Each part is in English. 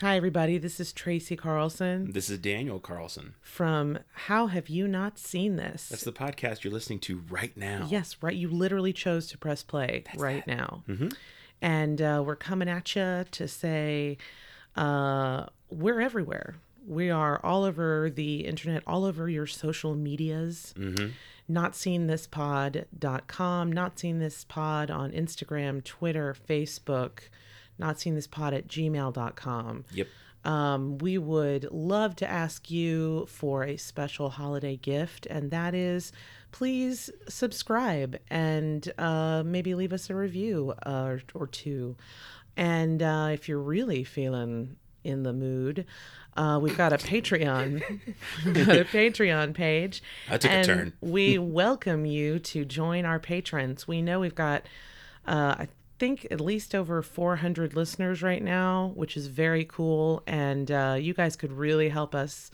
Hi, everybody. This is Tracy Carlson. This is Daniel Carlson. From How Have You Not Seen This? That's the podcast you're listening to right now. Yes, right. You literally chose to press play now. Mm-hmm. And we're coming at you to say we're everywhere. We are all over the internet, all over your social medias. Mm-hmm. NotSeenThisPod.com, NotSeenThisPod on Instagram, Twitter, Facebook. NotSeenThisPod@gmail.com. Yep. We would love to ask you for a special holiday gift, and that is please subscribe and maybe leave us a review or two. And if you're really feeling in the mood, we've got a Patreon, page. I took a turn. We welcome you to join our patrons. We know we've got, I think at least over 400 listeners right now, which is very cool. And you guys could really help us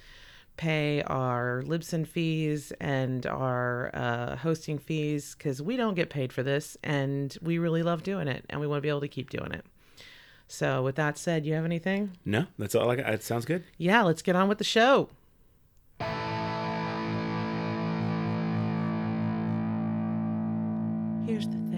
pay our Libsyn fees and our hosting fees, because we don't get paid for this and we really love doing it and we want to be able to keep doing it. So with that said, you have anything? No, that's all I got. It sounds good. Yeah, let's get on with the show. Here's the thing.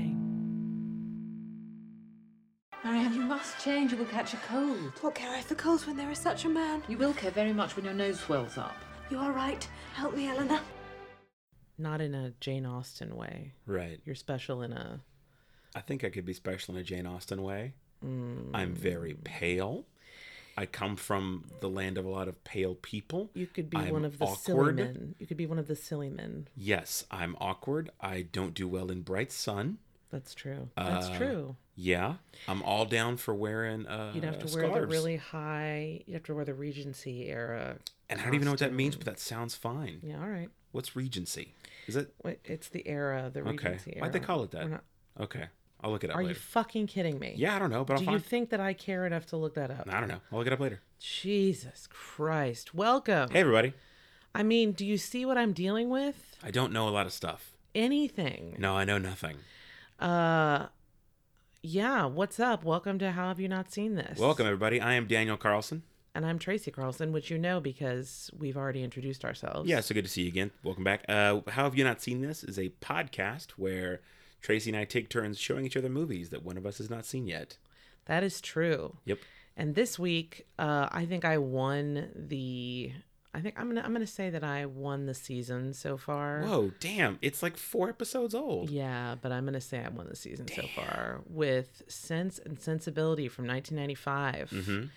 Marianne, you must change or we'll catch a cold. What care I for colds when there is such a man? You will care very much when your nose swells up. You are right. Help me, Eleanor. Not in a Jane Austen way. Right. You're special in a... I think I could be special in a Jane Austen way. Mm. I'm very pale. I come from the land of a lot of pale people. You could be one of the silly men. Yes, I'm awkward. I don't do well in bright sun. That's true. Yeah, I'm all down for wearing you'd have to scarves. Wear the really high, you'd have to wear the Regency era. And costume. I don't even know what that means, but that sounds fine. Yeah, all right. What's Regency? Is it? It's the era, the Regency era. Why'd they call it that? Okay, I'll look it up later. Are you fucking kidding me? Yeah, I don't know, but Do you think that I care enough to look that up? I don't know. I'll look it up later. Jesus Christ. Welcome. Hey, everybody. I mean, do you see what I'm dealing with? I don't know a lot of stuff. Anything. No, I know nothing. Yeah, what's up? Welcome to How Have You Not Seen This? Welcome, everybody. I am Daniel Carlson. And I'm Tracy Carlson, which you know because we've already introduced ourselves. Yeah, so good to see you again. Welcome back. How Have You Not Seen This is a podcast where Tracy and I take turns showing each other movies that one of us has not seen yet. That is true. Yep. And this week, I'm gonna say that I won the season so far. Whoa, damn! It's like 4 episodes old. Yeah, but I'm gonna say I won the season so far with Sense and Sensibility from 1995,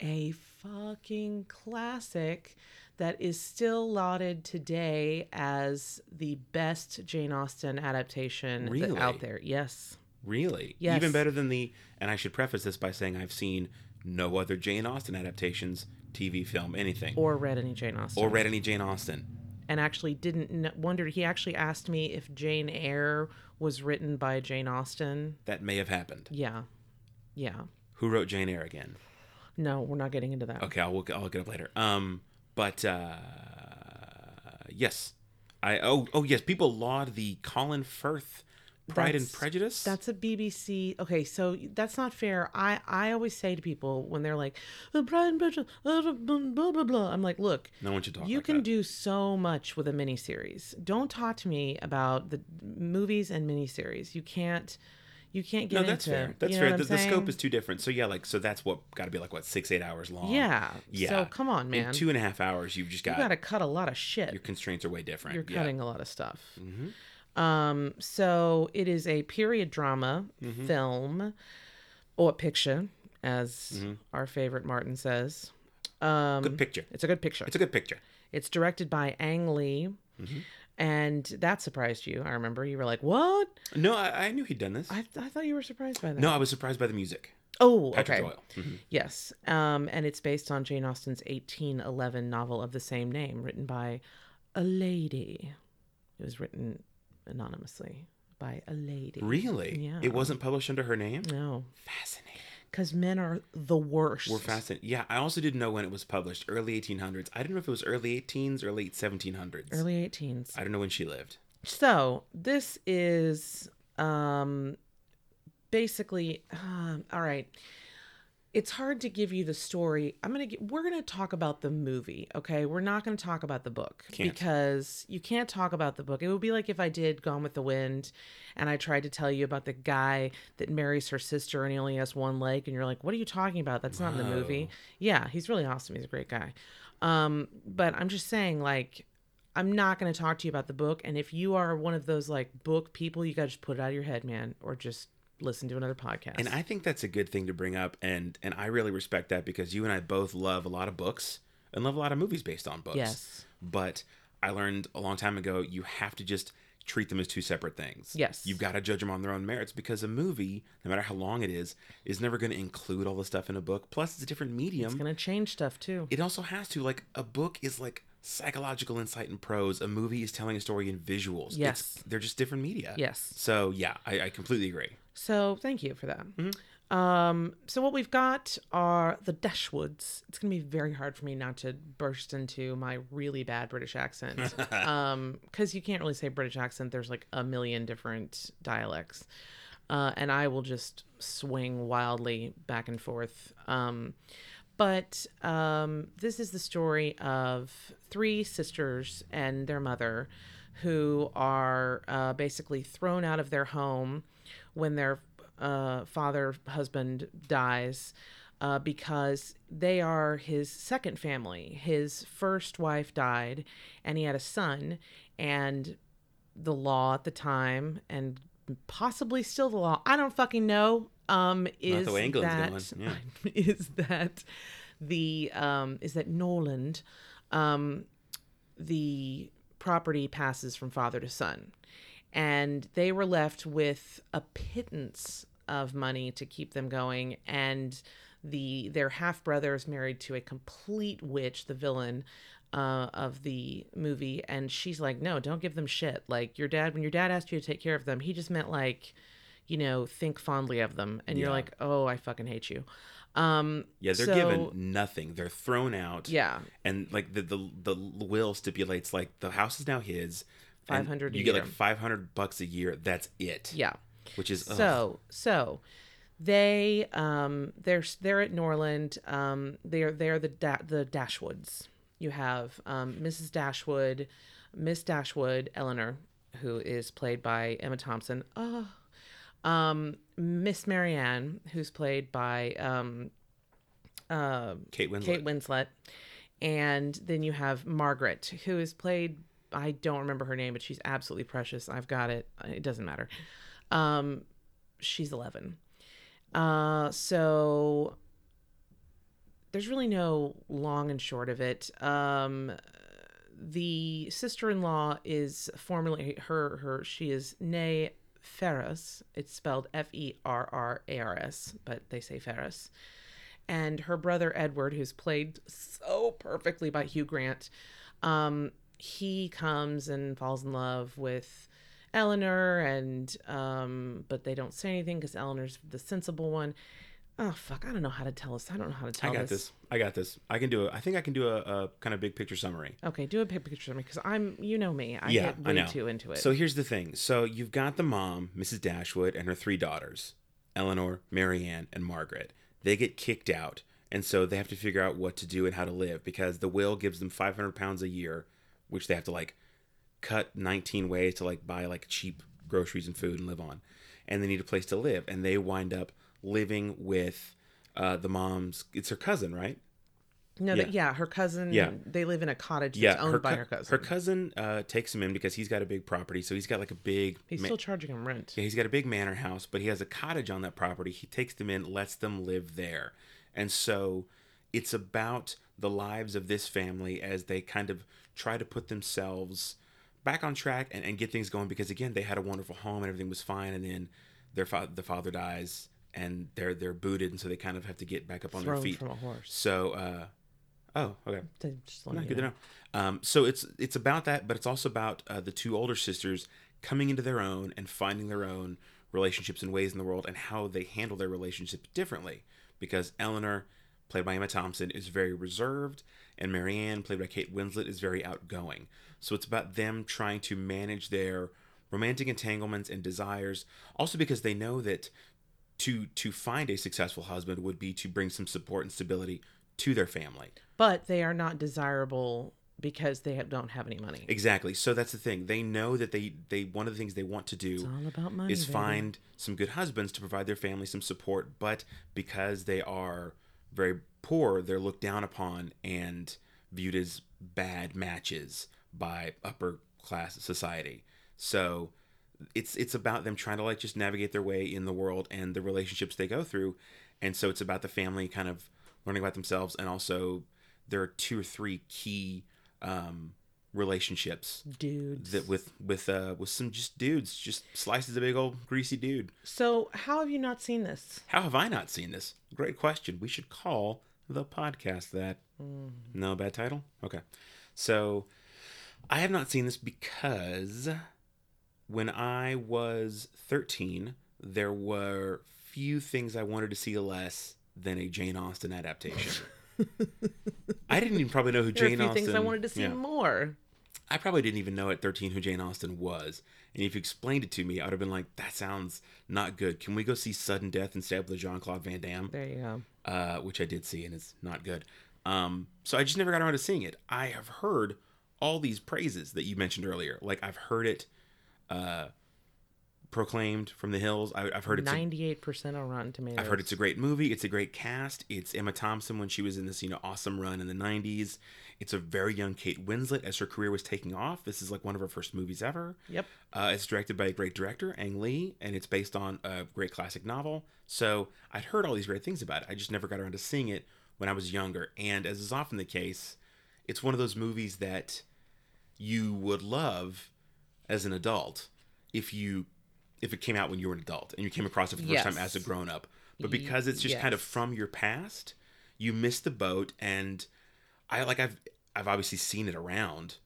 a fucking classic that is still lauded today as the best Jane Austen adaptation out there. Yes. Really? Yes. Even better than the. And I should preface this by saying I've seen no other Jane Austen adaptations. TV, film, anything. Or read any Jane Austen. And actually he actually asked me if Jane Eyre was written by Jane Austen. That may have happened. Yeah. Who wrote Jane Eyre again? No, we're not getting into that. Okay, I'll look it up later. Yes. Yes, people laud the Colin Firth Pride and Prejudice? That's a BBC... Okay, so that's not fair. I always say to people when they're like, Pride and Prejudice, blah, blah, blah, blah. I'm like, look, no one should talk you like can that. Do so much with a miniseries. Don't talk to me about the movies and miniseries. You can't get into... No, that's fair. The scope is too different. So, yeah, so that's what... Got to be 6-8 hours long. Yeah. So, come on, man. In 2.5 hours, you've just got... You got to cut a lot of shit. Your constraints are way different. You're cutting a lot of stuff. Mm-hmm. So it is a period drama film or picture, as our favorite Martin says. Good picture. It's a good picture. It's directed by Ang Lee. Mm-hmm. And that surprised you. I remember you were like, what? No, I knew he'd done this. I thought you were surprised by that. No, I was surprised by the music. Oh, Patrick Doyle. Mm-hmm. Yes. And it's based on Jane Austen's 1811 novel of the same name, written by a lady. It was written anonymously by a lady. Really? Yeah. It wasn't published under her name? No. Fascinating. Because men are the worst. We're fascinated. Yeah, I also didn't know when it was published. Early 1800s. I didn't know if it was early 18s or late 1700s. Early 18s. I don't know when she lived. So, this is basically... all right. it's hard to give you the story. We're going to talk about the movie, okay? We're not going to talk about the book because you can't talk about the book. It would be like if I did Gone with the Wind and I tried to tell you about the guy that marries her sister and he only has one leg and you're like, what are you talking about? That's not in the movie. Yeah, he's really awesome. He's a great guy. But I'm just saying, like, I'm not going to talk to you about the book. And if you are one of those, like, book people, you got to just put it out of your head, man, or just listen to another podcast. And I think that's a good thing to bring up. And I really respect that because you and I both love a lot of books and love a lot of movies based on books. Yes. But I learned a long time ago, you have to just treat them as two separate things. Yes. You've got to judge them on their own merits because a movie, no matter how long it is never going to include all the stuff in a book. Plus, it's a different medium. It's going to change stuff too. It also has to. Like, a book is like psychological insight and prose. A movie is telling a story in visuals. Yes. They're just different media. Yes. So, yeah, I completely agree. So thank you for that. Mm-hmm. So what we've got are the Dashwoods. It's going to be very hard for me not to burst into my really bad British accent. Because you can't really say British accent. There's like a million different dialects. And I will just swing wildly back and forth. But this is the story of three sisters and their mother who are basically thrown out of their home when their husband dies, because they are his second family. His first wife died, and he had a son, and the law at the time, and possibly still the law, I don't fucking know, is that Norland, the property passes from father to son. And they were left with a pittance of money to keep them going. And their half-brother is married to a complete witch, the villain of the movie. And she's like, no, don't give them shit. Like, when your dad asked you to take care of them, he just meant, like, you know, think fondly of them. And you're like, oh, I fucking hate you. They're given nothing. They're thrown out. Yeah. And, like, the will stipulates, like, the house is now his. $500 a year. You get like $500 a year. That's it. Yeah. Which is so they they're at Norland. They're the Dashwoods. You have Mrs. Dashwood, Miss Dashwood, Eleanor, who is played by Emma Thompson. Miss Marianne, who's played by Kate Winslet, and then you have Margaret, who is played. I don't remember her name, but she's absolutely precious. I've got it. It doesn't matter. She's 11. So there's really no long and short of it. The sister-in-law is formerly she is née Ferrars. It's spelled Ferrars, but they say Ferrars. And her brother Edward, who's played so perfectly by Hugh Grant, he comes and falls in love with Eleanor, and but they don't say anything because Eleanor's the sensible one. Oh fuck! I don't know how to tell this. I got this. I can do it. I think I can do a kind of big picture summary. Okay, do a big picture summary because you know me. I get way too into it. So here's the thing. So you've got the mom, Mrs. Dashwood, and her three daughters, Eleanor, Marianne, and Margaret. They get kicked out, and so they have to figure out what to do and how to live because the will gives them £500 a year. Which they have to like cut 19 ways to like buy like cheap groceries and food and live on. And they need a place to live. And they wind up living with the mom's, it's her cousin, right? No, yeah, her cousin. Yeah. They live in a cottage that's owned by her cousin. Her cousin takes him in because he's got a big property. So he's got like a big... He's still charging him rent. Yeah, he's got a big manor house, but he has a cottage on that property. He takes them in, lets them live there. And so it's about the lives of this family as they kind of try to put themselves back on track and get things going because again they had a wonderful home and everything was fine and then the father dies and they're booted and so they kind of have to get back up on their feet. Thrown from a horse. So okay, just not good to know. So it's about that, but it's also about the two older sisters coming into their own and finding their own relationships and ways in the world and how they handle their relationships differently because Eleanor, played by Emma Thompson, is very reserved, and Marianne, played by Kate Winslet, is very outgoing. So it's about them trying to manage their romantic entanglements and desires, also because they know that to find a successful husband would be to bring some support and stability to their family. But they are not desirable because they don't have any money. Exactly. So that's the thing. They know that they one of the things they want to do is find some good husbands to provide their family some support. But because they are very poor, they're looked down upon and viewed as bad matches by upper class society. So it's about them trying to like just navigate their way in the world and the relationships they go through. And so it's about the family kind of learning about themselves. And also there are 2 or 3 key relationships, dudes, that with some just dudes, just Slices of big old greasy dude. So how have you not seen this? How have I not seen this? Great question. We should call the podcast that. No, bad title. Okay. So I have not seen this because when I was 13, there were few things I wanted to see less than a Jane Austen adaptation. I didn't even probably know who Jane Austen... There were a few things I wanted to see more. I probably didn't even know at 13 who Jane Austen was. And if you explained it to me, I would have been like, that sounds not good. Can we go see Sudden Death instead of the Jean-Claude Van Damme? There you go. Which I did see, and it's not good. So I just never got around to seeing it. I have heard all these praises that you mentioned earlier. Like, I've heard it... proclaimed from the hills. I've heard it's 98% on Rotten Tomatoes. I've heard it's a great movie. It's a great cast. It's Emma Thompson when she was in this, awesome run in the 90s. It's a very young Kate Winslet as her career was taking off. This is like one of her first movies ever. Yep. It's directed by a great director, Ang Lee, and it's based on a great classic novel. So I'd heard all these great things about it. I just never got around to seeing it when I was younger. And as is often the case, it's one of those movies that you would love as an adult if it came out when you were an adult and you came across it for the first time as a grown-up. But because it's just kind of from your past, you miss the boat. And I've obviously seen it around,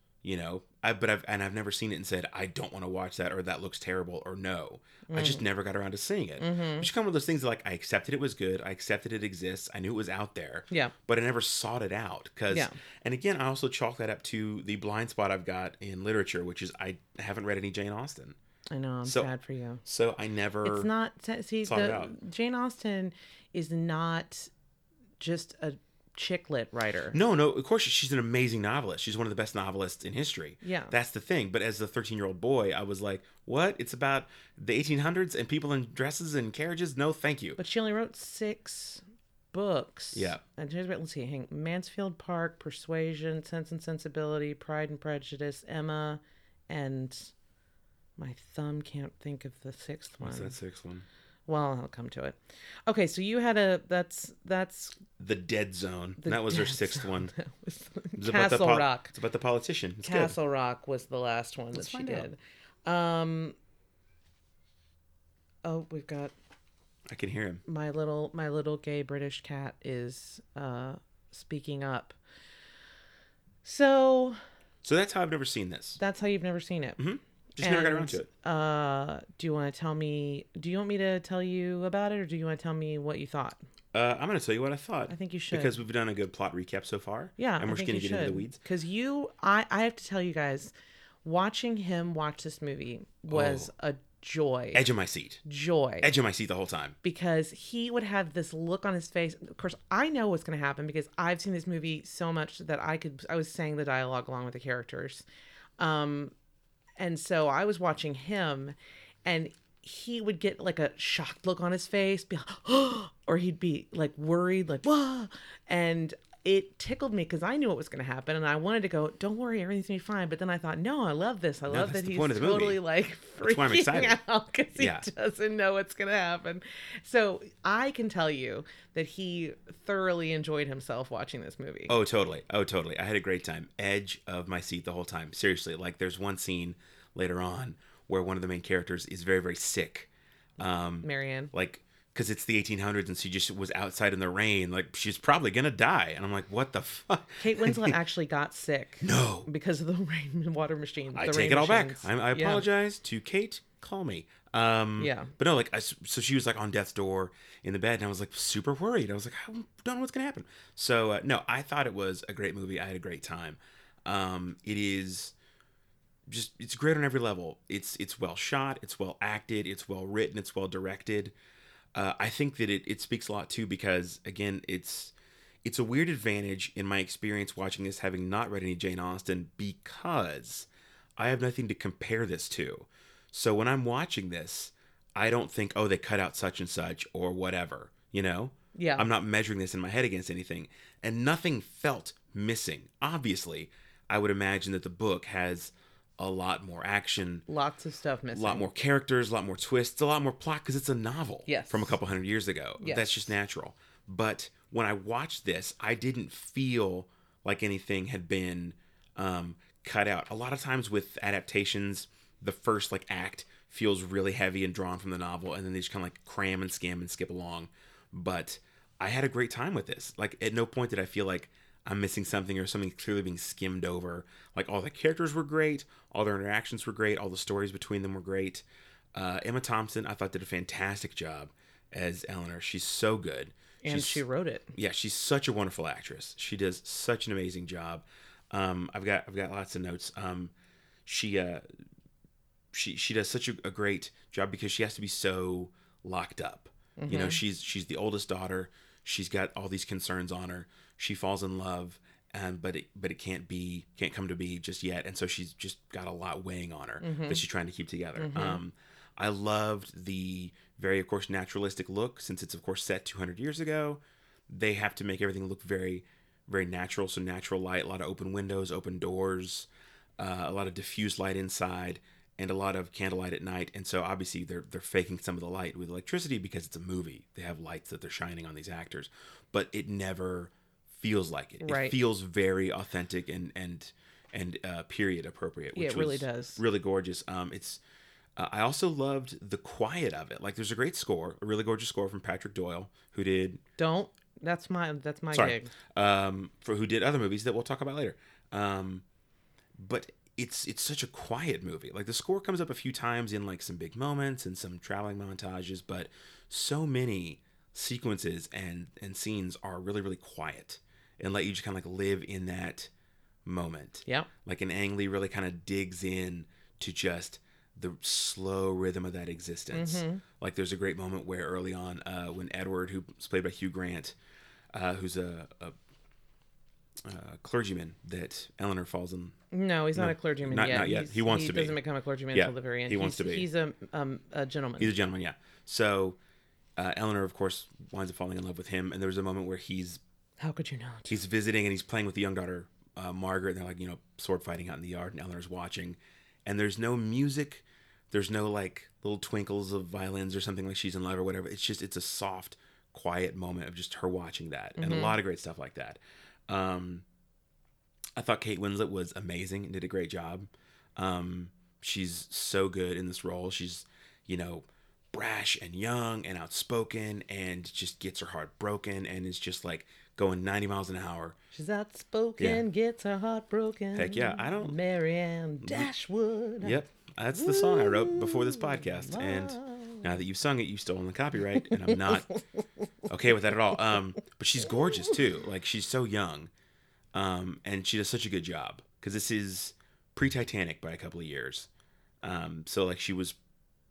I've never seen it and said, I don't want to watch that, or that looks terrible, or no. I just never got around to seeing it. It's just kind of those things that, like, I accepted it was good. I accepted it exists. I knew it was out there. Yeah. But I never sought it out. And again, I also chalk that up to the blind spot I've got in literature, which is I haven't read any Jane Austen. I know. I'm sad for you. So I never... It's not... See, Jane Austen is not just a... chick lit writer. No, of course she's an amazing novelist. She's one of the best novelists in history. Yeah, that's the thing. But as a 13-year-old boy, I was like, what? It's about the 1800s and people in dresses and carriages? No, thank you. But she only wrote 6 books. Yeah. And let's see, Mansfield Park, Persuasion, Sense and Sensibility, Pride and Prejudice, Emma, and my thumb can't think of the 6th one. What's that 6th one? Well, I'll come to it. Okay, so you had that's the Dead Zone. That was her 6th one. That was Castle Rock. It's about the politician. Castle Rock was the last one that she did. We've got. I can hear him. My little gay British cat is speaking up. So that's how I've never seen this. That's how you've never seen it. Mm-hmm. Never got around to it. Do you want me to tell you about it, or do you want to tell me what you thought? I'm going to tell you what I thought. I think you should. Because we've done a good plot recap so far. Yeah, and we're just going to get into the weeds. Because I have to tell you guys, watching him watch this movie was a joy. Edge of my seat. Joy. Edge of my seat the whole time. Because he would have this look on his face. Of course, I know what's going to happen because I've seen this movie so much that I was saying the dialogue along with the characters. And so I was watching him, and he would get like a shocked look on his face, be like, oh, or he'd be like worried, like, whoa. And it tickled me because I knew what was going to happen. And I wanted to go, don't worry, everything's going to be fine. But then I thought, no, I love this. I love that he's totally like freaking out because he doesn't know what's going to happen. So I can tell you that he thoroughly enjoyed himself watching this movie. Oh, totally. I had a great time. Edge of my seat the whole time. Seriously, like there's one scene later on where one of the main characters is very, very sick. Marianne. Like... Because it's the 1800s and she just was outside in the rain. Like, she's probably going to die. And I'm like, what the fuck? Kate Winslet actually got sick. No. Because of the rain and water machines. I take it all back. I apologize to Kate. Call me. But no, like, so she was like on death's door in the bed. And I was like super worried. I was like, I don't know what's going to happen. So, no, I thought it was a great movie. I had a great time. It is... just it's great on every level. It's well shot. It's well acted. It's well written. It's well directed. I think that it speaks a lot too, because again, it's a weird advantage in my experience watching this, having not read any Jane Austen, because I have nothing to compare this to. So when I'm watching this, I don't think, oh, they cut out such and such or whatever, you know? Yeah. I'm not measuring this in my head against anything. And nothing felt missing. Obviously, I would imagine that the book has a lot more action. Lots of stuff missing. A lot more characters, a lot more twists, a lot more plot, because it's a novel from a couple hundred years ago. Yes. That's just natural. But when I watched this, I didn't feel like anything had been cut out. A lot of times with adaptations, the first act feels really heavy and drawn from the novel, and then they just kind of cram and skim and skip along. But I had a great time with this. At no point did I feel like I'm missing something or something clearly being skimmed over. All the characters were great, all their interactions were great, all the stories between them were great. Emma Thompson, I thought, did a fantastic job as Eleanor. She's so good. And she wrote it. Yeah, she's such a wonderful actress. She does such an amazing job. I've got lots of notes. She does such a great job because she has to be so locked up. Mm-hmm. You know, she's the oldest daughter. She's got all these concerns on her. She falls in love, but it can't come to be just yet. And so she's just got a lot weighing on her that she's trying to keep together. Mm-hmm. I loved the very, of course, naturalistic look, since it's of course set 200 years ago. They have to make everything look very, very natural. So natural light, a lot of open windows, open doors, a lot of diffused light inside, and a lot of candlelight at night. And so obviously they're faking some of the light with electricity because it's a movie. They have lights that they're shining on these actors, but it never feels like it. Right. It feels very authentic and period appropriate, which really does. Really gorgeous. I also loved the quiet of it. There's a great score, a really gorgeous score from Patrick Doyle, who did that's my gig. Who did other movies that we'll talk about later. But it's such a quiet movie. The score comes up a few times in some big moments and some traveling montages, but so many sequences and scenes are really, really quiet and let you just kind of live in that moment. Yeah. And Ang Lee really kind of digs in to just the slow rhythm of that existence. Mm-hmm. There's a great moment where early on when Edward, who's played by Hugh Grant, who's a clergyman that Eleanor falls in. No, he's not a clergyman yet. Not yet. He wants to be. He doesn't become a clergyman until the very end. He wants to be. He's a gentleman. He's a gentleman, yeah. So Eleanor, of course, winds up falling in love with him. And there's a moment where he's... How could you not? He's visiting and he's playing with the young daughter, Margaret. And they're sword fighting out in the yard. And Eleanor's watching. And there's no music. There's no little twinkles of violins or something she's in love or whatever. It's just, it's a soft, quiet moment of just her watching that. Mm-hmm. And a lot of great stuff like that. I thought Kate Winslet was amazing and did a great job. She's so good in this role. She's, brash and young and outspoken and just gets her heart broken and is just going 90 miles an hour. She's outspoken, gets her heart broken. Heck yeah, I don't... Marianne Dashwood. Yep, that's the song I wrote before this podcast. Wow. And now that you've sung it, you've stolen the copyright, and I'm not okay with that at all. But she's gorgeous, too. She's so young. And she does such a good job, because this is pre-Titanic by a couple of years. So, she was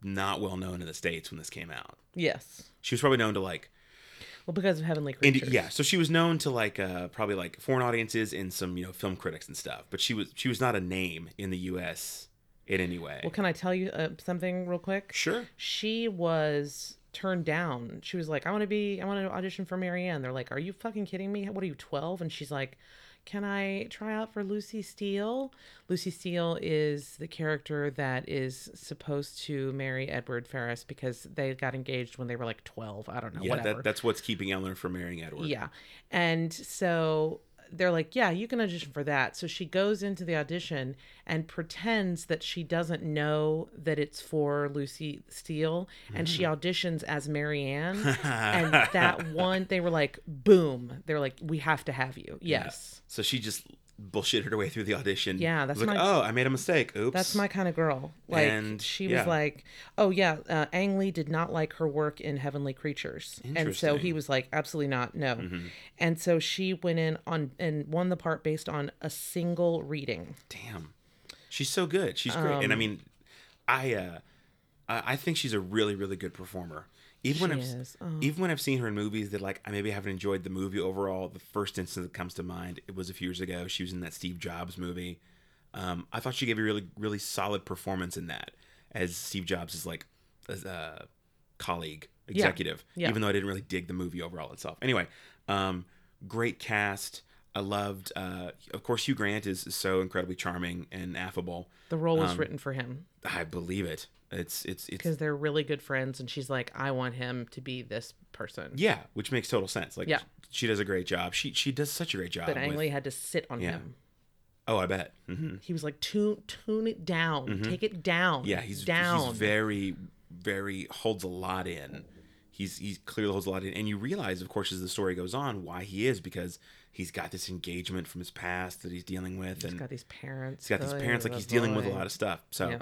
not well known in the States when this came out. Yes. She was probably known to, well, because of Heavenly Creatures. Yeah, so she was known to, probably, foreign audiences and some, film critics and stuff. But she was not a name in the U.S. in any way. Well, can I tell you something real quick? Sure. She was... turned down. She was like, I want to audition for Marianne. They're like, are you fucking kidding me? What are you, 12? And she's like, can I try out for Lucy Steele? Lucy Steele is the character that is supposed to marry Edward Ferrars, because they got engaged when they were 12. I don't know. Yeah, whatever. That's what's keeping Eleanor from marrying Edward. Yeah. And so they're like, yeah, you can audition for that. So she goes into the audition and pretends that she doesn't know that it's for Lucy Steele. And she auditions as Marianne. And they were like, boom. They're like, we have to have you. Yes. Yeah. So she just bullshitted her way through the audition. Yeah. That's my... oh, I made a mistake. Oops. That's my kind of girl. She was like, oh yeah. Ang Lee did not like her work in Heavenly Creatures. And so he was like, absolutely not. No. Mm-hmm. And so she went in and won the part based on a single reading. Damn. She's so good. She's great. And I think she's a really, really good performer. Even when I've seen her in movies that, like, I maybe haven't enjoyed the movie overall, the first instance that comes to mind, it was a few years ago. She was in that Steve Jobs movie. I thought she gave a really, really solid performance in that as Steve Jobs is like a colleague, executive, even though I didn't really dig the movie overall itself. Anyway, great cast. I loved, of course, Hugh Grant is so incredibly charming and affable. The role was written for him. I believe it. It's because they're really good friends, and she's like, I want him to be this person. Yeah, which makes total sense. Like, she does a great job. She does such a great job. But Ang Lee had to sit on him. Oh, I bet. Mm-hmm. He was like, tune it down, take it down. Yeah, he's down. He's very, very holds a lot in. He clearly holds a lot in, and you realize, of course, as the story goes on, why he is, because he's got this engagement from his past that he's dealing with, and he's got these parents. Like, he's dealing with a lot of stuff. So,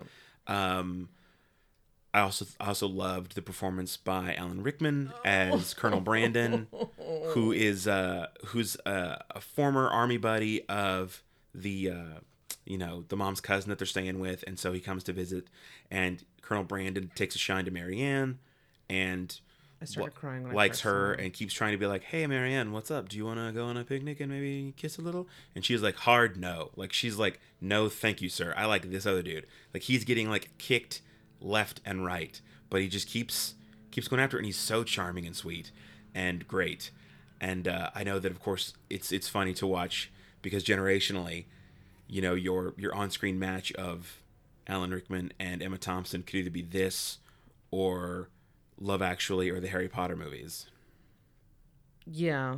I also loved the performance by Alan Rickman as Colonel Brandon, who is a former army buddy of the the mom's cousin that they're staying with, and so he comes to visit, and Colonel Brandon takes a shine to Marianne, and I started crying when likes her and keeps trying to be like, hey, Marianne, what's up? Do you want to go on a picnic and maybe kiss a little? And she's like, hard no. Like, she's like, no, thank you, sir. I like this other dude. Like, he's getting like kicked left and right, but he just keeps going after it, and he's so charming and sweet and great. And I know that, of course, it's funny to watch because generationally, your on-screen match of Alan Rickman and Emma Thompson could either be this or Love Actually or the Harry Potter movies. Yeah.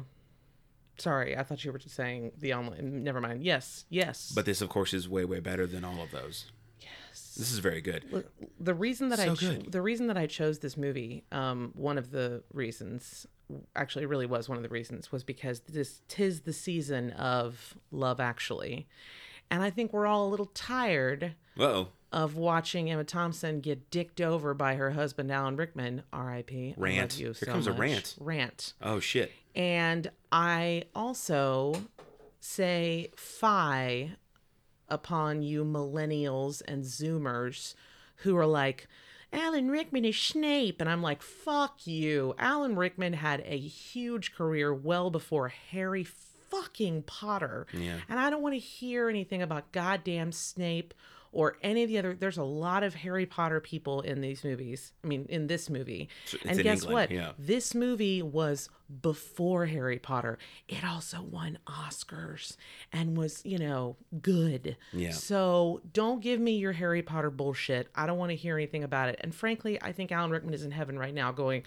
Sorry, I thought you were just saying the online. Never mind. Yes. But this, of course, is way, way better than all of those. Yes. This is very good. Look, the reason that I chose this movie, one of the reasons, actually, really was one of the reasons, was because tis the season of Love Actually, and I think we're all a little tired. Whoa. Of watching Emma Thompson get dicked over by her husband, Alan Rickman, R.I.P. Rant. I love you so much. Here comes a rant. Oh, shit. And I also say fie upon you millennials and Zoomers who are like, Alan Rickman is Snape. And I'm like, fuck you. Alan Rickman had a huge career well before Harry fucking Potter. Yeah. And I don't want to hear anything about goddamn Snape or any of the other. There's a lot of Harry Potter people in these movies. I mean, in this movie. And guess what? Yeah. This movie was before Harry Potter. It also won Oscars and was, good. Yeah. So don't give me your Harry Potter bullshit. I don't want to hear anything about it. And frankly, I think Alan Rickman is in heaven right now going,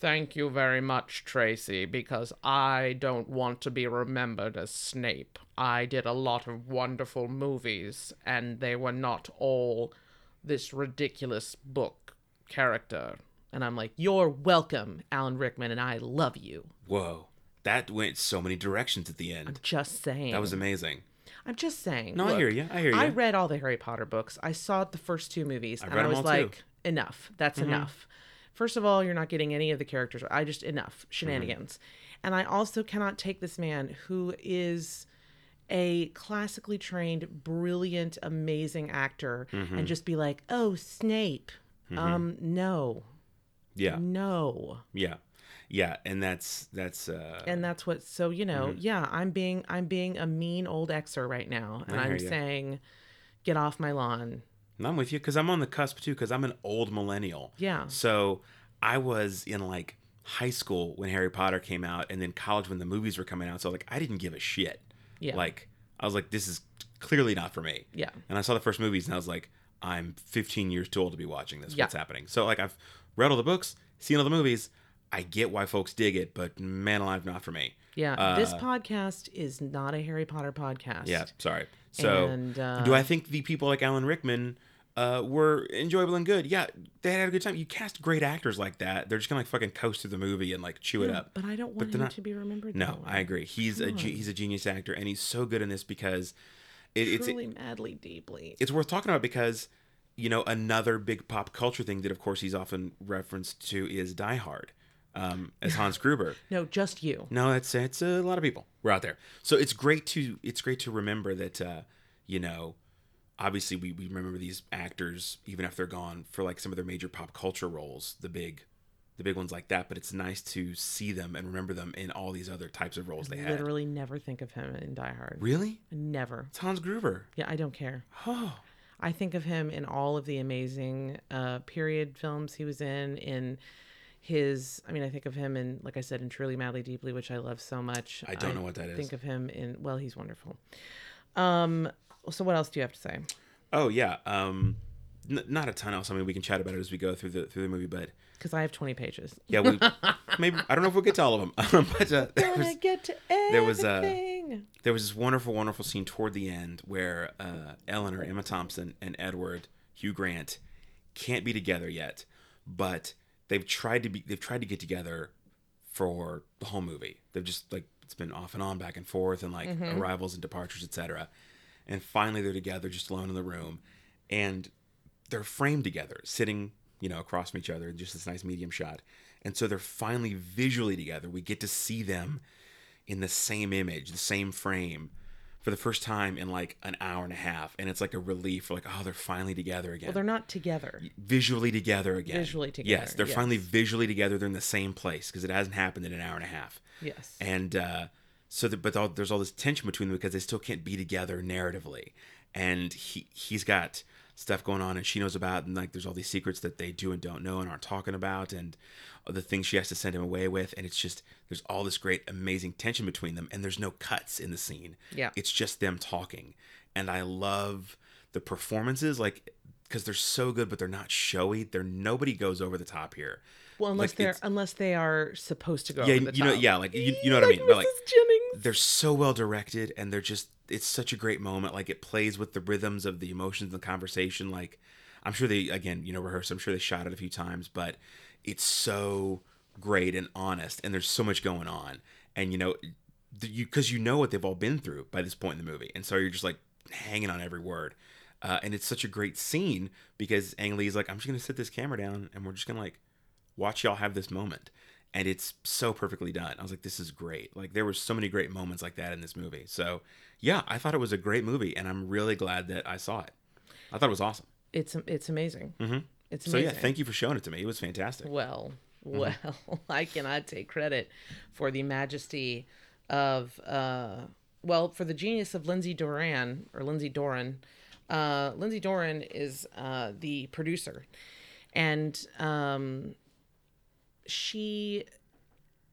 thank you very much, Tracy, because I don't want to be remembered as Snape. I did a lot of wonderful movies, and they were not all this ridiculous book character. And I'm like, you're welcome, Alan Rickman, and I love you. Whoa. That went so many directions at the end. I'm just saying. That was amazing. I'm just saying. No, look, I hear you. I read all the Harry Potter books. I saw the first two movies, and I was like, too. Enough. That's enough. First of all, you're not getting any of the characters. Enough shenanigans. Mm-hmm. And I also cannot take this man who is a classically trained, brilliant, amazing actor and just be like, oh, Snape. Mm-hmm. No. Yeah. No. Yeah. Yeah. And that's what, so, I'm being a mean old Xer right now. And I'm saying, get off my lawn. And I'm with you because I'm on the cusp too because I'm an old millennial. Yeah. So I was in like high school when Harry Potter came out and then college when the movies were coming out. So like I didn't give a shit. Yeah. Like I was like, this is clearly not for me. Yeah. And I saw the first movies and I was like, I'm 15 years too old to be watching this. Yeah. What's happening? So like I've read all the books, seen all the movies. I get why folks dig it, but man alive, not for me. Yeah. This podcast is not a Harry Potter podcast. Yeah. Sorry. So, and, do I think the people like Alan Rickman were enjoyable and good? Yeah, they had a good time. You cast great actors like that; they're just gonna like fucking coast through the movie and like chew it up. But I don't want him to be remembered. No, I agree. He's a genius actor, and he's so good in this because it's truly, madly, deeply. It's worth talking about because another big pop culture thing that, of course, he's often referenced to is Die Hard. As Hans Gruber. No, just you. No, it's a lot of people. We're out there. So it's great to remember that, obviously we remember these actors, even if they're gone, for like some of their major pop culture roles, the big the big ones like that, but it's nice to see them and remember them in all these other types of roles they had. I literally never think of him in Die Hard. Really? Never. It's Hans Gruber. Yeah, I don't care. Oh. I think of him in all of the amazing period films he was in his, I mean, I think of him in, like I said, in Truly, Madly, Deeply, which I love so much. I don't know what that is. I think of him in, well, he's wonderful. So what else do you have to say? Oh, yeah. Not a ton else. I mean, we can chat about it as we go through the movie, but because I have 20 pages. Yeah, we maybe I don't know if we'll get to all of them. But there was this wonderful scene toward the end where Eleanor, Emma Thompson, and Edward, Hugh Grant, can't be together yet, but they've tried to get together for the whole movie. They've just like it's been off and on, back and forth, and like mm-hmm. arrivals and departures, etc. And finally, they're together, just alone in the room, and they're framed together, sitting, you know, across from each other, just this nice medium shot. And so they're finally visually together. We get to see them in the same image, the same frame, for the first time in like an hour and a half. And it's like a relief. Like, oh, they're finally together again. Well, they're not together. Visually together again. Visually together. Yes, they're finally visually together. They're in the same place because it hasn't happened in an hour and a half. Yes. And there's all this tension between them because they still can't be together narratively. And he's got stuff going on and she knows about, and like there's all these secrets that they do and don't know and aren't talking about, and the things she has to send him away with, and it's just there's all this great amazing tension between them, and there's no cuts in the scene. Yeah, it's just them talking, and I love the performances, like, because they're so good, but they're not showy. Nobody goes over the top here. Well, unless they are supposed to go over the top. You know what I mean. Mrs. But like, Jennings. They're so well directed, and they're just, it's such a great moment. Like, it plays with the rhythms of the emotions and the conversation. Like, I'm sure they, again, you know, rehearsed. I'm sure they shot it a few times, but it's so great and honest, and there's so much going on. And, you know, because you know what they've all been through by this point in the movie. And so you're just, like, hanging on every word. And it's such a great scene because Ang Lee's like, I'm just going to sit this camera down, and we're just going to, like, watch y'all have this moment. And it's so perfectly done. I was like, this is great. Like, there were so many great moments like that in this movie. So, yeah, I thought it was a great movie, and I'm really glad that I saw it. I thought it was awesome. It's amazing. Mm-hmm. It's amazing. So, yeah, thank you for showing it to me. It was fantastic. Well, I cannot take credit for the majesty of, for the genius of Lindsay Doran. Lindsay Doran is the producer. And she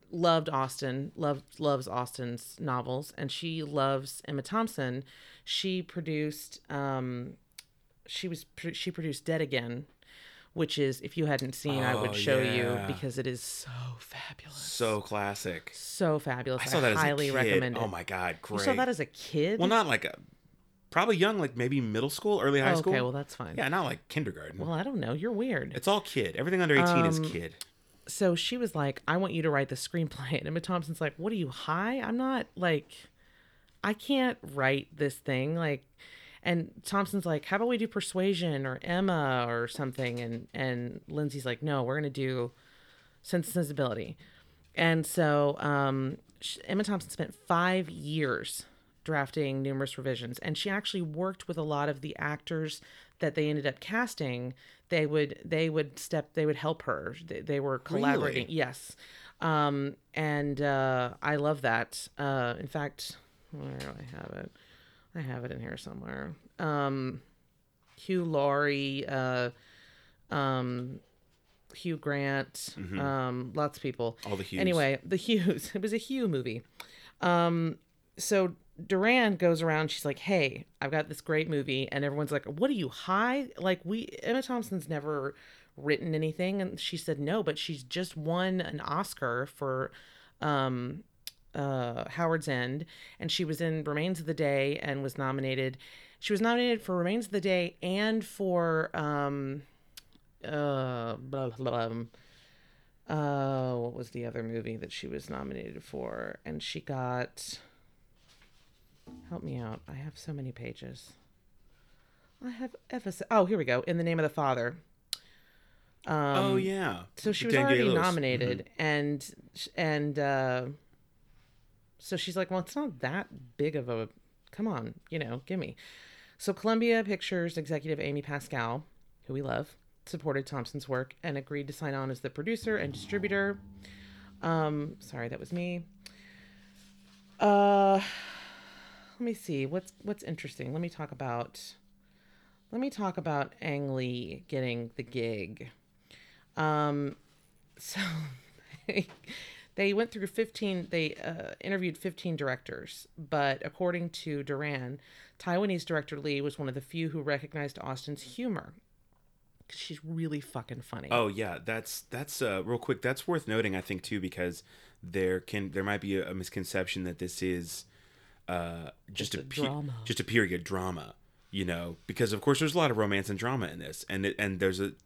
loved Austen, loves Austen's novels, and she loves Emma Thompson. She produced she produced Dead Again, which is, if you hadn't seen, I would show you, because it is so fabulous. So classic. So fabulous. I saw that highly as a kid. Recommend it. Oh my God, great. You saw that as a kid? Well, not like a probably young, like maybe middle school, early high school. Okay, well, that's fine. Yeah, not like kindergarten. Well, I don't know. You're weird. It's all kid. Everything under 18 is kid. So she was like, I want you to write the screenplay. And Emma Thompson's like, what are you, high? I'm not, like, I can't write this thing. Like, and Thompson's like, how about we do Persuasion or Emma or something? And Lindsay's like, no, we're going to do Sense and Sensibility. And so Emma Thompson spent 5 years drafting numerous revisions, and she actually worked with a lot of the actors that they ended up casting. They would help her. They were collaborating. Really? Yes. I love that. In fact, where do I have it? I have it in here somewhere. Hugh Laurie, Hugh Grant, mm-hmm. Lots of people. All the Hughes. Anyway, the Hughes. It was a Hugh movie. So Doran goes around, she's like, hey, I've got this great movie, and everyone's like, what are you, high? Like, Emma Thompson's never written anything, and she said no, but she's just won an Oscar for Howard's End, and she was in Remains of the Day and was nominated. She was nominated for Remains of the Day and for what was the other movie that she was nominated for? And she got... Help me out. I have so many pages. I have here we go. In the Name of the Father. So she was already nominated, mm-hmm. and so she's like, well, it's not that big of a, come on, you know, give me. So Columbia Pictures executive Amy Pascal, who we love, supported Thompson's work and agreed to sign on as the producer and distributor. Sorry, that was me. Let me see what's interesting. Let me talk about Ang Lee getting the gig. So they went through 15, they interviewed 15 directors, but according to Duran, Taiwanese director Lee was one of the few who recognized Austen's humor. She's really fucking funny. Oh yeah, that's real quick. That's worth noting, I think, too, because there might be a misconception that this is just a period drama, you know, because of course there's a lot of romance and drama in this, and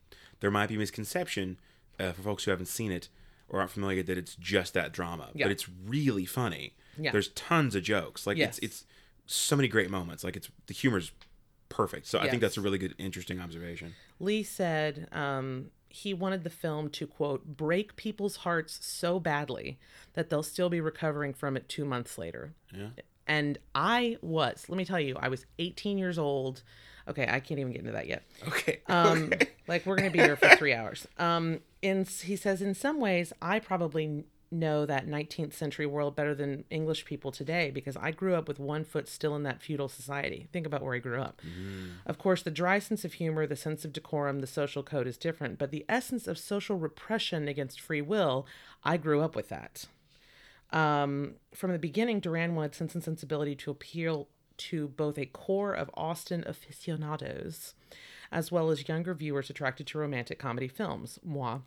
there might be misconception for folks who haven't seen it or aren't familiar that it's just that drama, yeah. But it's really funny. Yeah. There's tons of jokes. Like yes. it's so many great moments. Like the humor's perfect. So yes. I think that's a really good, interesting observation. Lee said he wanted the film to, quote, break people's hearts so badly that they'll still be recovering from it 2 months later. Yeah. And I was 18 years old. Okay, I can't even get into that yet. Okay. Like, we're going to be here for 3 hours. He says, in some ways, I probably know that 19th century world better than English people today because I grew up with one foot still in that feudal society. Think about where I grew up. Mm. Of course, the dry sense of humor, the sense of decorum, the social code is different, but the essence of social repression against free will, I grew up with that. From the beginning, Duran wanted Sense and Sensibility to appeal to both a core of Austen aficionados as well as younger viewers attracted to romantic comedy films. Moi.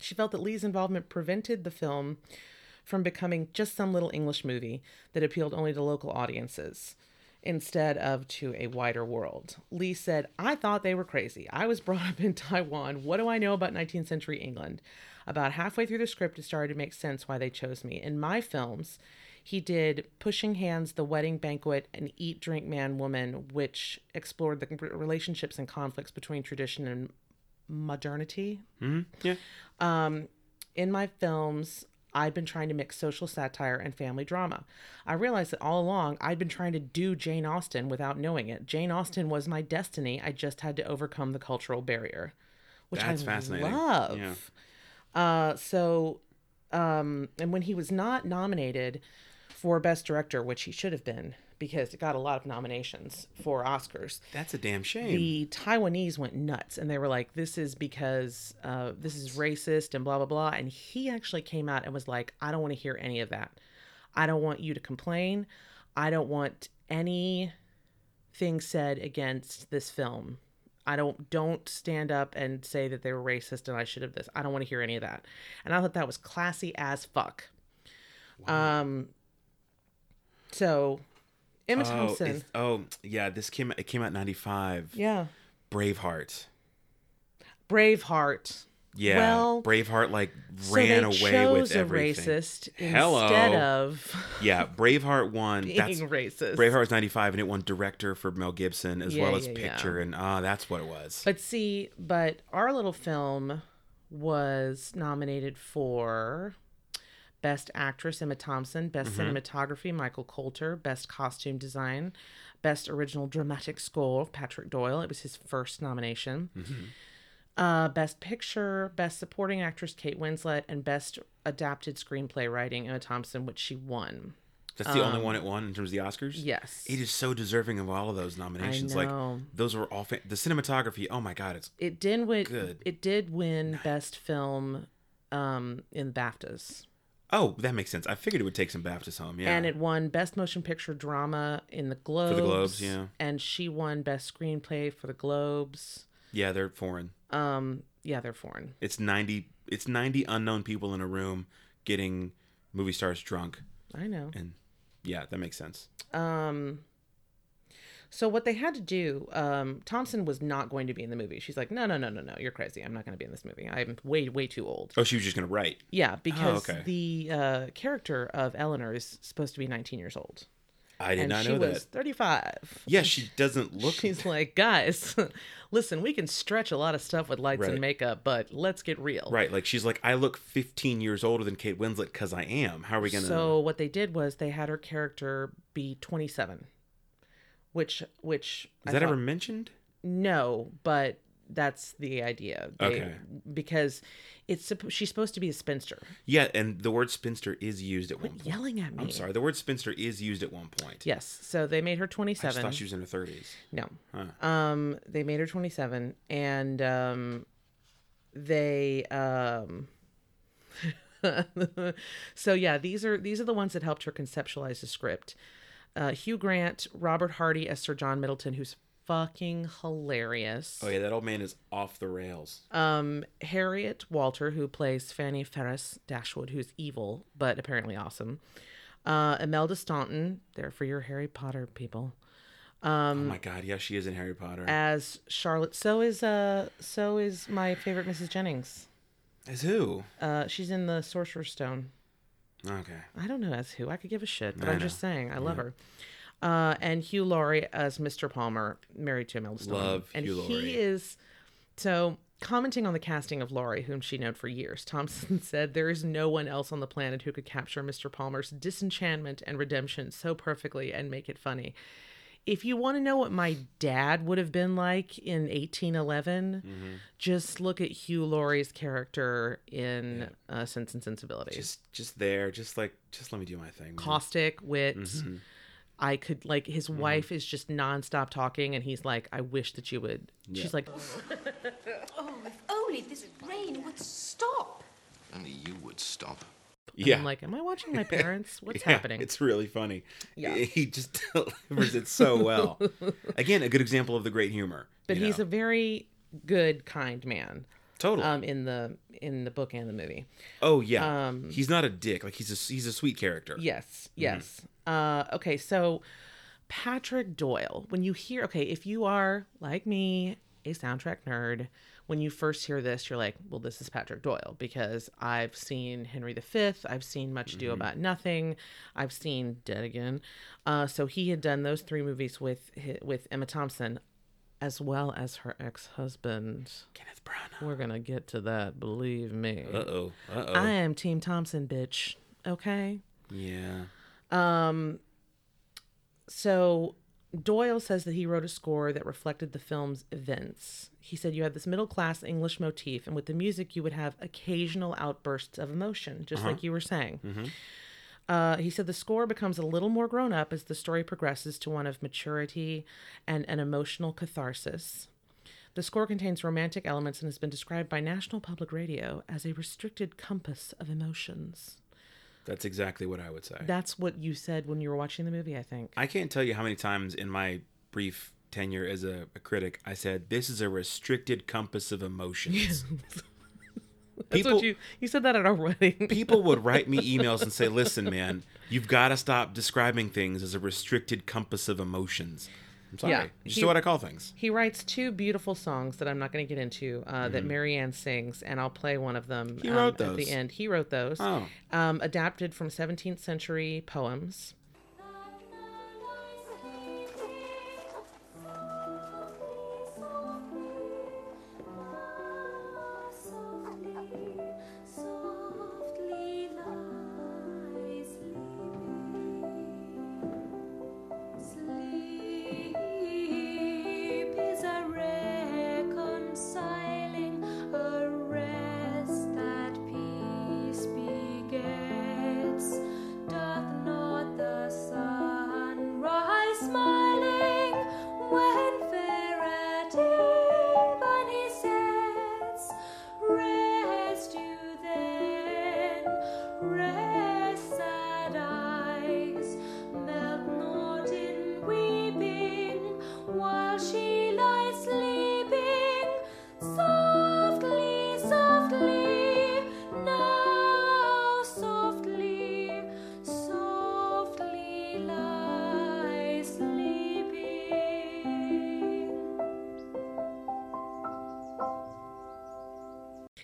She felt that Lee's involvement prevented the film from becoming just some little English movie that appealed only to local audiences instead of to a wider world. Lee said, I thought they were crazy. I was brought up in Taiwan. What do I know about 19th century England? About halfway through the script, it started to make sense why they chose me. In my films, he did Pushing Hands, The Wedding Banquet, and Eat, Drink, Man, Woman, which explored the relationships and conflicts between tradition and modernity. Mm-hmm. Yeah. In my films, I've been trying to mix social satire and family drama. I realized that all along, I'd been trying to do Jane Austen without knowing it. Jane Austen was my destiny. I just had to overcome the cultural barrier, which That's I fascinating. Love. Yeah. And when he was not nominated for Best Director, which he should have been, because it got a lot of nominations for Oscars. That's a damn shame. The Taiwanese went nuts, and they were like, this is because this is racist and blah, blah, blah. And he actually came out and was like, I don't want to hear any of that. I don't want you to complain. I don't want anything said against this film. I don't stand up and say that they were racist and I should have this. I don't want to hear any of that. And I thought that was classy as fuck. Wow. So Emma Thompson. Oh yeah, it came out in 1995. Yeah. Braveheart. Yeah. Well, Braveheart like ran so they away chose with everything. A racist Hello. Instead of yeah, Braveheart won. Being that's, racist. Braveheart's 1995, and it won director for Mel Gibson as well as picture, and that's what it was. But our little film was nominated for Best Actress, Emma Thompson, Best mm-hmm. Cinematography, Michael Coulter, Best Costume Design, Best Original Dramatic Score, Patrick Doyle. It was his first nomination. Mm-hmm. Best Picture, Best Supporting Actress, Kate Winslet, and Best Adapted Screenplay Writing, Emma Thompson, which she won. That's the only one it won in terms of the Oscars? Yes. It is so deserving of all of those nominations. I know. Like, those were all... the cinematography, oh my God, good. It did win nice. Best Film in BAFTAs. Oh, that makes sense. I figured it would take some BAFTAs home, yeah. And it won Best Motion Picture Drama in the Globes. For the Globes, yeah. And she won Best Screenplay for the Globes. Yeah, they're foreign. It's 90. It's 90 unknown people in a room getting movie stars drunk. I know. And yeah, that makes sense. So what they had to do, Thompson was not going to be in the movie. She's like, no, you're crazy. I'm not going to be in this movie. I'm way, way too old. Oh, she was just going to write. Yeah, because the character of Eleanor is supposed to be 19 years old. I did not know that. And she was 35. Yeah, she doesn't look... She's like, guys, listen, we can stretch a lot of stuff with lights and makeup, but let's get real. Right, like she's like, I look 15 years older than Kate Winslet because I am. How are we going to... So what they did was they had her character be 27, which... Is that ever mentioned? No, but That's the idea. Because she's supposed to be a spinster. Yeah, and the word spinster is used at one point. Yelling at me. I'm sorry. The word spinster is used at one point. Yes. So they made her 27. I just thought she was in her 30s. No. Huh. They made her 27, and they so yeah, these are the ones that helped her conceptualize the script. Hugh Grant, Robert Hardy as Sir John Middleton, who's fucking hilarious. Oh yeah, that old man is off the rails. Harriet Walter, who plays Fanny Ferris Dashwood, who's evil but apparently awesome. Imelda Staunton, there for your Harry Potter people. Oh my God, yeah, she is in Harry Potter as Charlotte. So is my favorite Mrs. Jennings. As who? She's in the Sorcerer's Stone. Okay. I don't know as who. I could give a shit, but I'm just saying I love her. And Hugh Laurie as Mr. Palmer, married to Imelda Staunton. Love Hugh Laurie. And he is, so commenting on the casting of Laurie, whom she known for years, Thompson said, "There is no one else on the planet who could capture Mr. Palmer's disenchantment and redemption so perfectly and make it funny." If you want to know what my dad would have been like in 1811, just look at Hugh Laurie's character in Sense and Sensibility. Just let me do my thing. Caustic wit. Mm-hmm. I could, like, his wife is just nonstop talking, and he's like, "I wish that you would." Yeah. She's like, "Oh, if only this rain would stop." Only you would stop. Yeah. I'm like, am I watching my parents? What's happening? It's really funny. Yeah. He just delivers it so well. Again, a good example of the great humor. But he's a very good, kind man. Totally. In the book and the movie. Oh yeah. He's not a dick. Like he's a sweet character. Yes. Yes. Mm-hmm. Okay. So Patrick Doyle. When you hear, if you are like me, a soundtrack nerd. When you first hear this, you're like, well, this is Patrick Doyle, because I've seen Henry V. I've seen Much Ado About Nothing. I've seen Dead Again. So he had done those three movies with Emma Thompson, as well as her ex-husband, Kenneth Branagh. We're going to get to that, believe me. Uh-oh. I am Team Thompson, bitch. Okay? Yeah. So Doyle says that he wrote a score that reflected the film's events. He said, "You had this middle-class English motif, and with the music, you would have occasional outbursts of emotion," just like you were saying. Mm-hmm. He said the score becomes a little more grown-up as the story progresses to one of maturity and an emotional catharsis. The score contains romantic elements and has been described by National Public Radio as a restricted compass of emotions. That's exactly what I would say. That's what you said when you were watching the movie, I think. I can't tell you how many times in my brief tenure as a critic, I said, "This is a restricted compass of emotions." That's what you said that at our wedding. People would write me emails and say, "Listen, man, you've got to stop describing things as a restricted compass of emotions." I'm sorry. Yeah, just what I call things. He writes two beautiful songs that I'm not going to get into that Marianne sings, and I'll play one of them he wrote those. At the end. He wrote those. Oh. Adapted from 17th century poems.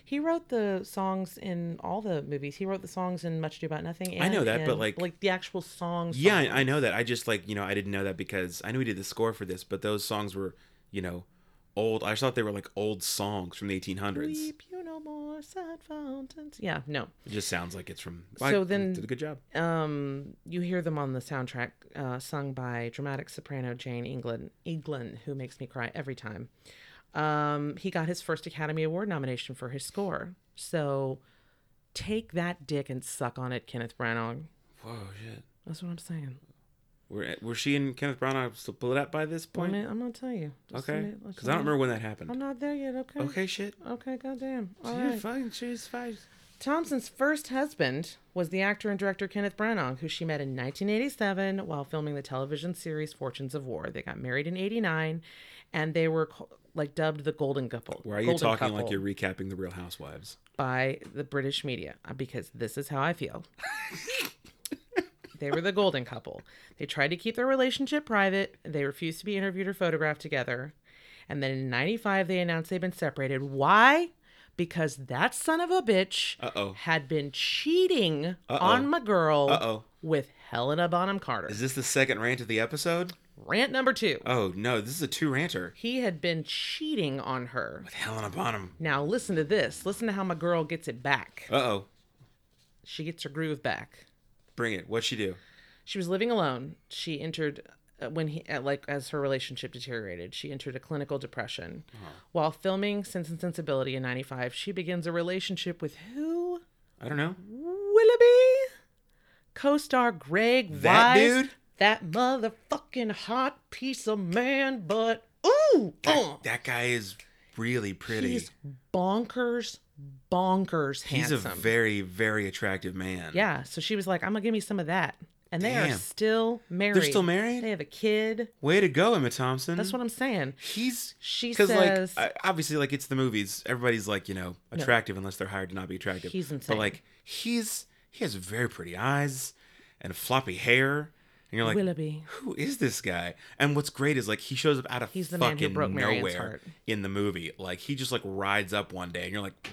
He wrote the songs in all the movies. He wrote the songs in Much Ado About Nothing. And, I know that, but like the actual songs. Yeah, I know that. I just I didn't know that because I knew he did the score for this, but those songs were, old. I just thought they were like old songs from the 1800s. Weep, you no more, sad fountains. Yeah, no. It just sounds like it's from. Well, so then did a good job. You hear them on the soundtrack, sung by dramatic soprano Jane England, who makes me cry every time. He got his first Academy Award nomination for his score. So take that dick and suck on it, Kenneth Branagh. Whoa, shit. That's what I'm saying. Were she and Kenneth Branagh split up by this point? I'm going to tell you. Just okay. Because I don't remember when that happened. I'm not there yet, okay? Okay, shit. Okay, goddamn. All right. Fine. She's fine. Thompson's first husband was the actor and director Kenneth Branagh, who she met in 1987 while filming the television series Fortunes of War. They got married in 89, and they were dubbed the Golden Couple. Why are you talking like you're recapping The Real Housewives? By the British media, because this is how I feel. They were the Golden Couple. They tried to keep their relationship private. They refused to be interviewed or photographed together. And then in 95, they announced they'd been separated. Why? Because that son of a bitch had been cheating on my girl with Helena Bonham Carter. Is this the second rant of the episode? Rant number 2. Oh, no. This is a 2-ranter. He had been cheating on her. With Helena Bonham. Now, listen to this. Listen to how my girl gets it back. She gets her groove back. Bring it. What'd she do? She was living alone. She entered, as her relationship deteriorated, she entered a clinical depression. Uh-huh. While filming Sense and Sensibility in 95, she begins a relationship with who? I don't know. Willoughby? Co-star Greg Weiss. That dude? That motherfucking hot piece of man, but ooh! That guy is really pretty. He's bonkers handsome. He's a very, very attractive man. Yeah, so she was like, I'm gonna give me some of that. And Damn. They are still married. They're still married? They have a kid. Way to go, Emma Thompson. That's what I'm saying. She says... obviously, it's the movies. Everybody's, attractive unless they're hired to not be attractive. He's insane. But, he has very pretty eyes and floppy hair. And you're like, Willoughby. Who is this guy? And what's great is he shows up out of fucking nowhere. He's the man who broke Marion's heart. In the movie. He just rides up one day and you're like,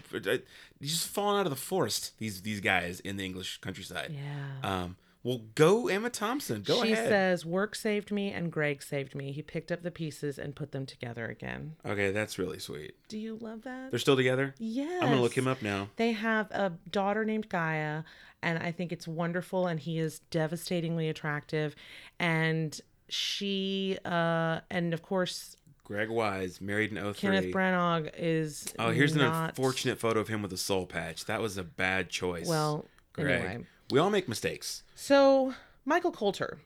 he's just falling out of the forest, these guys in the English countryside. Yeah. Well, go Emma Thompson. Go ahead. She says, work saved me and Greg saved me. He picked up the pieces and put them together again. Okay, that's really sweet. Do you love that? They're still together? Yes. I'm going to look him up now. They have a daughter named Gaia. And I think it's wonderful. And he is devastatingly attractive. And she, and of course... Greg Wise, married in 03. Kenneth Branagh is an unfortunate photo of him with a soul patch. That was a bad choice. Well, Greg. Anyway. We all make mistakes. So, Michael Coulter,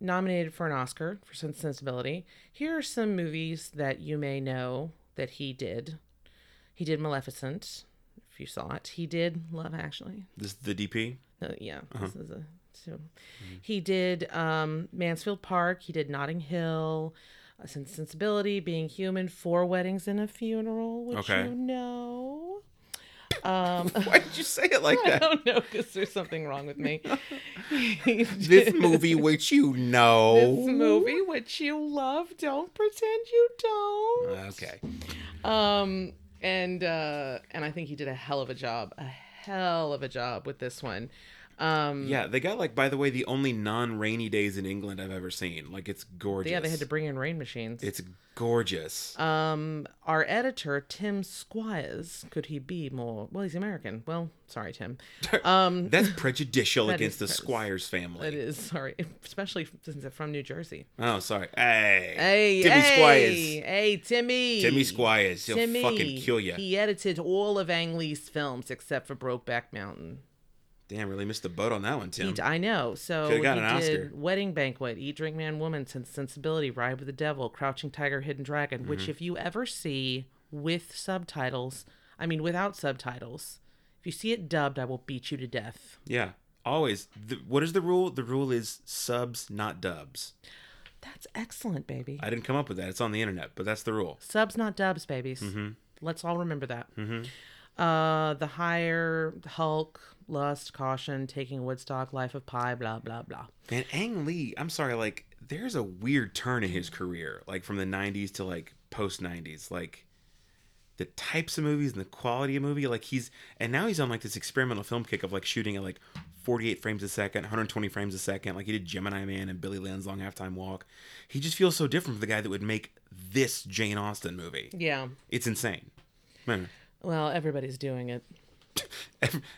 nominated for an Oscar for Sense and Sensibility. Here are some movies that you may know that he did. He did Maleficent. If you saw it, he did Love Actually. This is the DP? Yeah. Uh-huh. This is mm-hmm. He did Mansfield Park. He did Notting Hill, Sense and Sensibility, Being Human, 4 Weddings and a Funeral, which you know. Why did you say it like that? I don't know, because there's something wrong with me. This movie, which you know. This movie, which you love. Don't pretend you don't. Okay. And I think he did a hell of a job with this one. Yeah, they got by the way, the only non-rainy days in England I've ever seen. It's gorgeous. Yeah, they had to bring in rain machines. It's gorgeous. Our editor, Tim Squires, could he be more? Well, he's American. Well, sorry, Tim. That's prejudicial against the Squires family. It is. Sorry, especially since they're from New Jersey. Oh, sorry. Hey, Timmy Squires. Hey, Timmy. Timmy Squires. He'll fucking kill you. He edited all of Ang Lee's films except for Brokeback Mountain. Damn, really missed the boat on that one, Tim. I know. So he did Oscar. Wedding Banquet, Eat, Drink, Man, Woman, Sense and Sensibility, Ride with the Devil, Crouching Tiger, Hidden Dragon, mm-hmm. which if you ever see with subtitles, I mean without subtitles, if you see it dubbed, I will beat you to death. Yeah, always. What is the rule? The rule is subs, not dubs. That's excellent, baby. I didn't come up with that. It's on the internet, but that's the rule. Subs, not dubs, babies. Mm-hmm. Let's all remember that. Mm-hmm. The Hire, Hulk, Lust, Caution, Taking Woodstock, Life of Pi, blah, blah, blah. And Ang Lee, I'm sorry, there's a weird turn in his career, from the 90s to, post-90s. The types of movies and the quality of movie, and now he's on, this experimental film kick of, shooting at, 48 frames a second, 120 frames a second. He did Gemini Man and Billy Lynn's Long Halftime Walk. He just feels so different from the guy that would make this Jane Austen movie. Yeah. It's insane. Man. Well, everybody's doing it.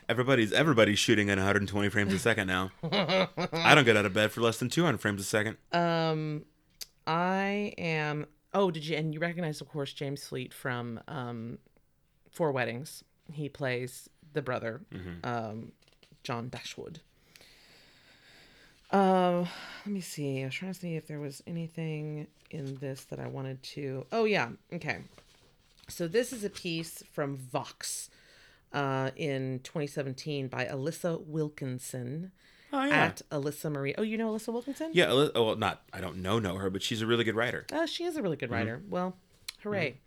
Everybody's shooting at 120 frames a second now. I don't get out of bed for less than 200 frames a second. I am Oh, did you? And you recognize, of course, James Fleet from Four Weddings. He plays the brother, John Dashwood. Let me see. I was trying to see if there was anything in this that I wanted to... Oh, yeah. Okay. So this is a piece from Vox in 2017 by Alyssa Wilkinson. Oh, yeah. At Alyssa Marie. Oh, you know Alyssa Wilkinson? Yeah. Well, I don't know her, but she's a really good writer. She is a really good writer. Well, hooray.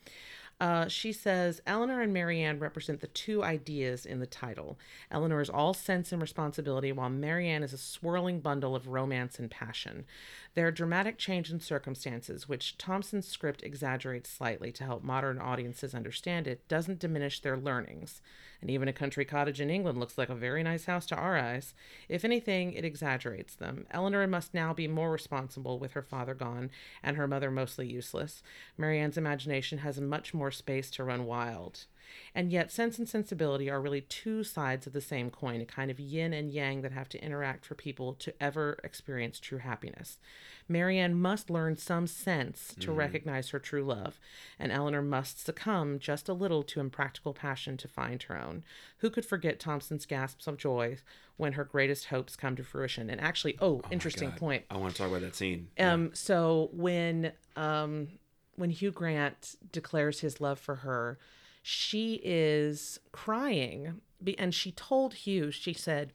She says, Eleanor and Marianne represent the two ideas in the title. Eleanor is all sense and responsibility, while Marianne is a swirling bundle of romance and passion. There are dramatic change in circumstances, which Thompson's script exaggerates slightly to help modern audiences understand it, doesn't diminish their learnings. And even a country cottage in England looks like a very nice house to our eyes. If anything, it exaggerates them. Eleanor must now be more responsible with her father gone and her mother mostly useless. Marianne's imagination has much more space to run wild. And yet Sense and Sensibility are really two sides of the same coin, a kind of yin and yang that have to interact for people to ever experience true happiness. Marianne must learn some sense to recognize her true love, and Eleanor must succumb just a little to impractical passion to find her own. Who could forget Thompson's gasps of joy when her greatest hopes come to fruition? And actually, interesting point. I want to talk about that scene. So when Hugh Grant declares his love for her, she is crying, and she told Hugh, she said,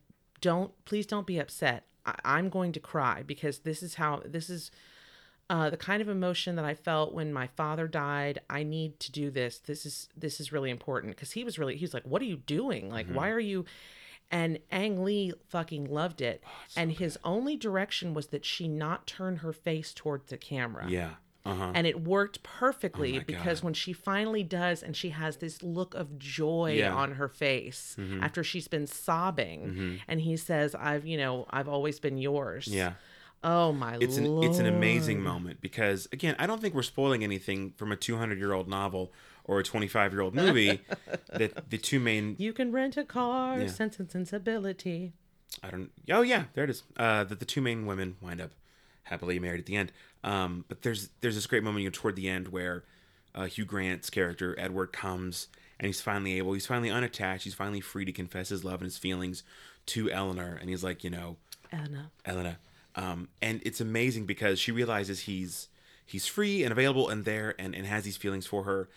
please don't be upset. I'm going to cry because this is the kind of emotion that I felt when my father died. I need to do this. This is really important. Cause he was like, what are you doing? Like, why are you? And Ang Lee fucking loved it. Oh, and so his only direction was that she not turn her face towards the camera. Yeah. And it worked perfectly because when she finally does, and she has this look of joy on her face after she's been sobbing, and he says, I've always been yours. Yeah. Oh my Lord. It's an amazing moment because, again, I don't think we're spoiling anything from a 200-year-old novel or a 25-year-old movie that the two main... You can rent a car, Sense and Sensibility. Oh yeah, there it is. That the two main women wind up happily married at the end. But there's this great moment toward the end where Hugh Grant's character, Edward, comes and he's finally unattached. He's finally free to confess his love and his feelings to Eleanor. And he's like, Eleanor. And it's amazing because she realizes he's free and available and there and has these feelings for her.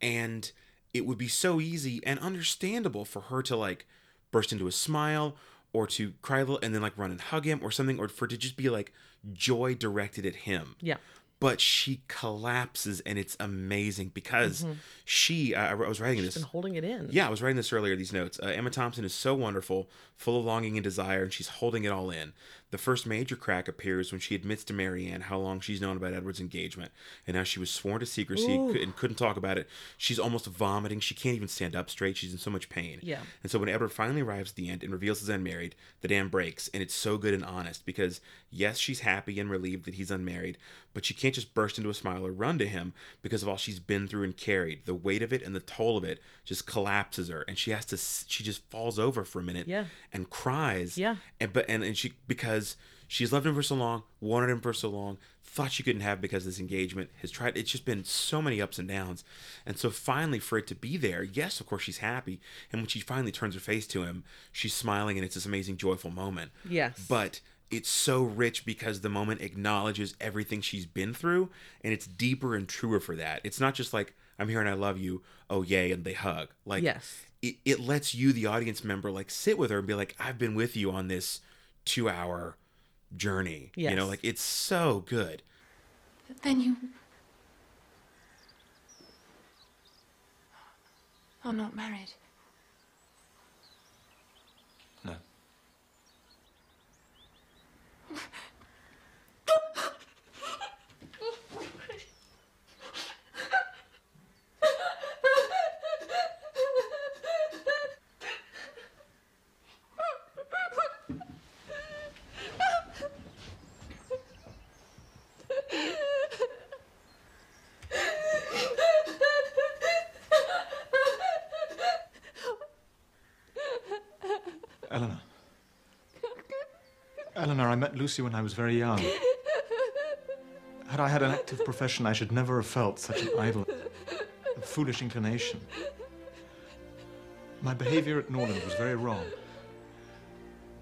And it would be so easy and understandable for her to like burst into a smile or to cry a little and then like run and hug him or something, or for it to just be like joy directed at him. Yeah. But she collapses, and it's amazing because I was writing this. She's been holding it in. Yeah, I was writing this earlier, these notes. Emma Thompson is so wonderful, full of longing and desire, and she's holding it all in. The first major crack appears when she admits to Marianne how long she's known about Edward's engagement and how she was sworn to secrecy and couldn't talk about it. She's almost vomiting. She can't even stand up straight. She's in so much pain. Yeah. And so when Edward finally arrives at the end and reveals he's unmarried, the dam breaks, and it's so good and honest because, yes, she's happy and relieved that he's unmarried, but she can't just burst into a smile or run to him because of all she's been through and carried. The weight of it and the toll of it just collapses her, and she just falls over for a minute and cries. Yeah. And she, because she's loved him for so long, wanted him for so long, thought she couldn't have because of this engagement, has tried. It's just been so many ups and downs. And so finally for it to be there, yes, of course she's happy. And when she finally turns her face to him, she's smiling, and it's this amazing, joyful moment. Yes. But it's so rich because the moment acknowledges everything she's been through, and it's deeper and truer for that. It's not just like, I'm here and I love you, oh yay, and they hug. Like, yes. It lets you, the audience member, like sit with her and be like, I've been with you on this 2-hour journey. Yes. You know, like it's so good. But then you are not married. Eleanor, I met Lucy when I was very young. Had I had an active profession, I should never have felt such an idle, foolish inclination. My behavior at Norland was very wrong.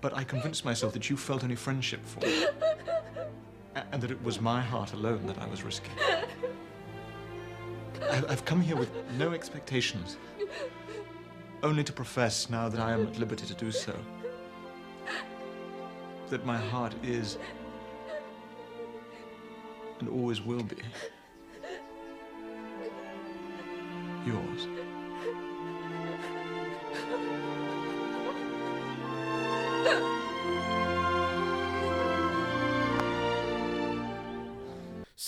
But I convinced myself that you felt only friendship for me, and that it was my heart alone that I was risking. I've come here with no expectations, only to profess, now that I am at liberty to do so, that my heart is, and always will be, yours.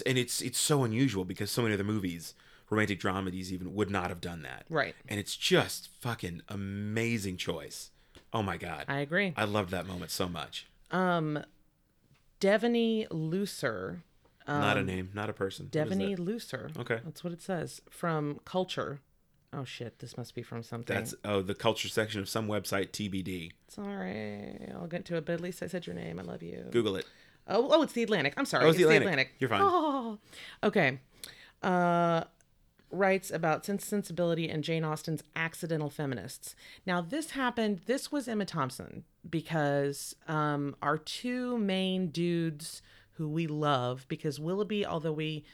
And it's so unusual because so many other movies, romantic dramedies even, would not have done that. Right. And it's just fucking amazing choice. Oh my God. I agree. I loved that moment so much. Devaney Lucer. Not a name, not a person. Devaney Lucer. Okay. That's what it says. From Culture. Oh shit, this must be from something. That's the Culture section of some website, TBD. Sorry. I'll get to it, but at least I said your name. I love you. Google it. Oh, it's The Atlantic. I'm sorry. Oh, it's The Atlantic. You're fine. Oh, okay. Writes about Sense and Sensibility and Jane Austen's accidental feminists. Now, this happened. This was Emma Thompson because our two main dudes who we love, because Willoughby, although we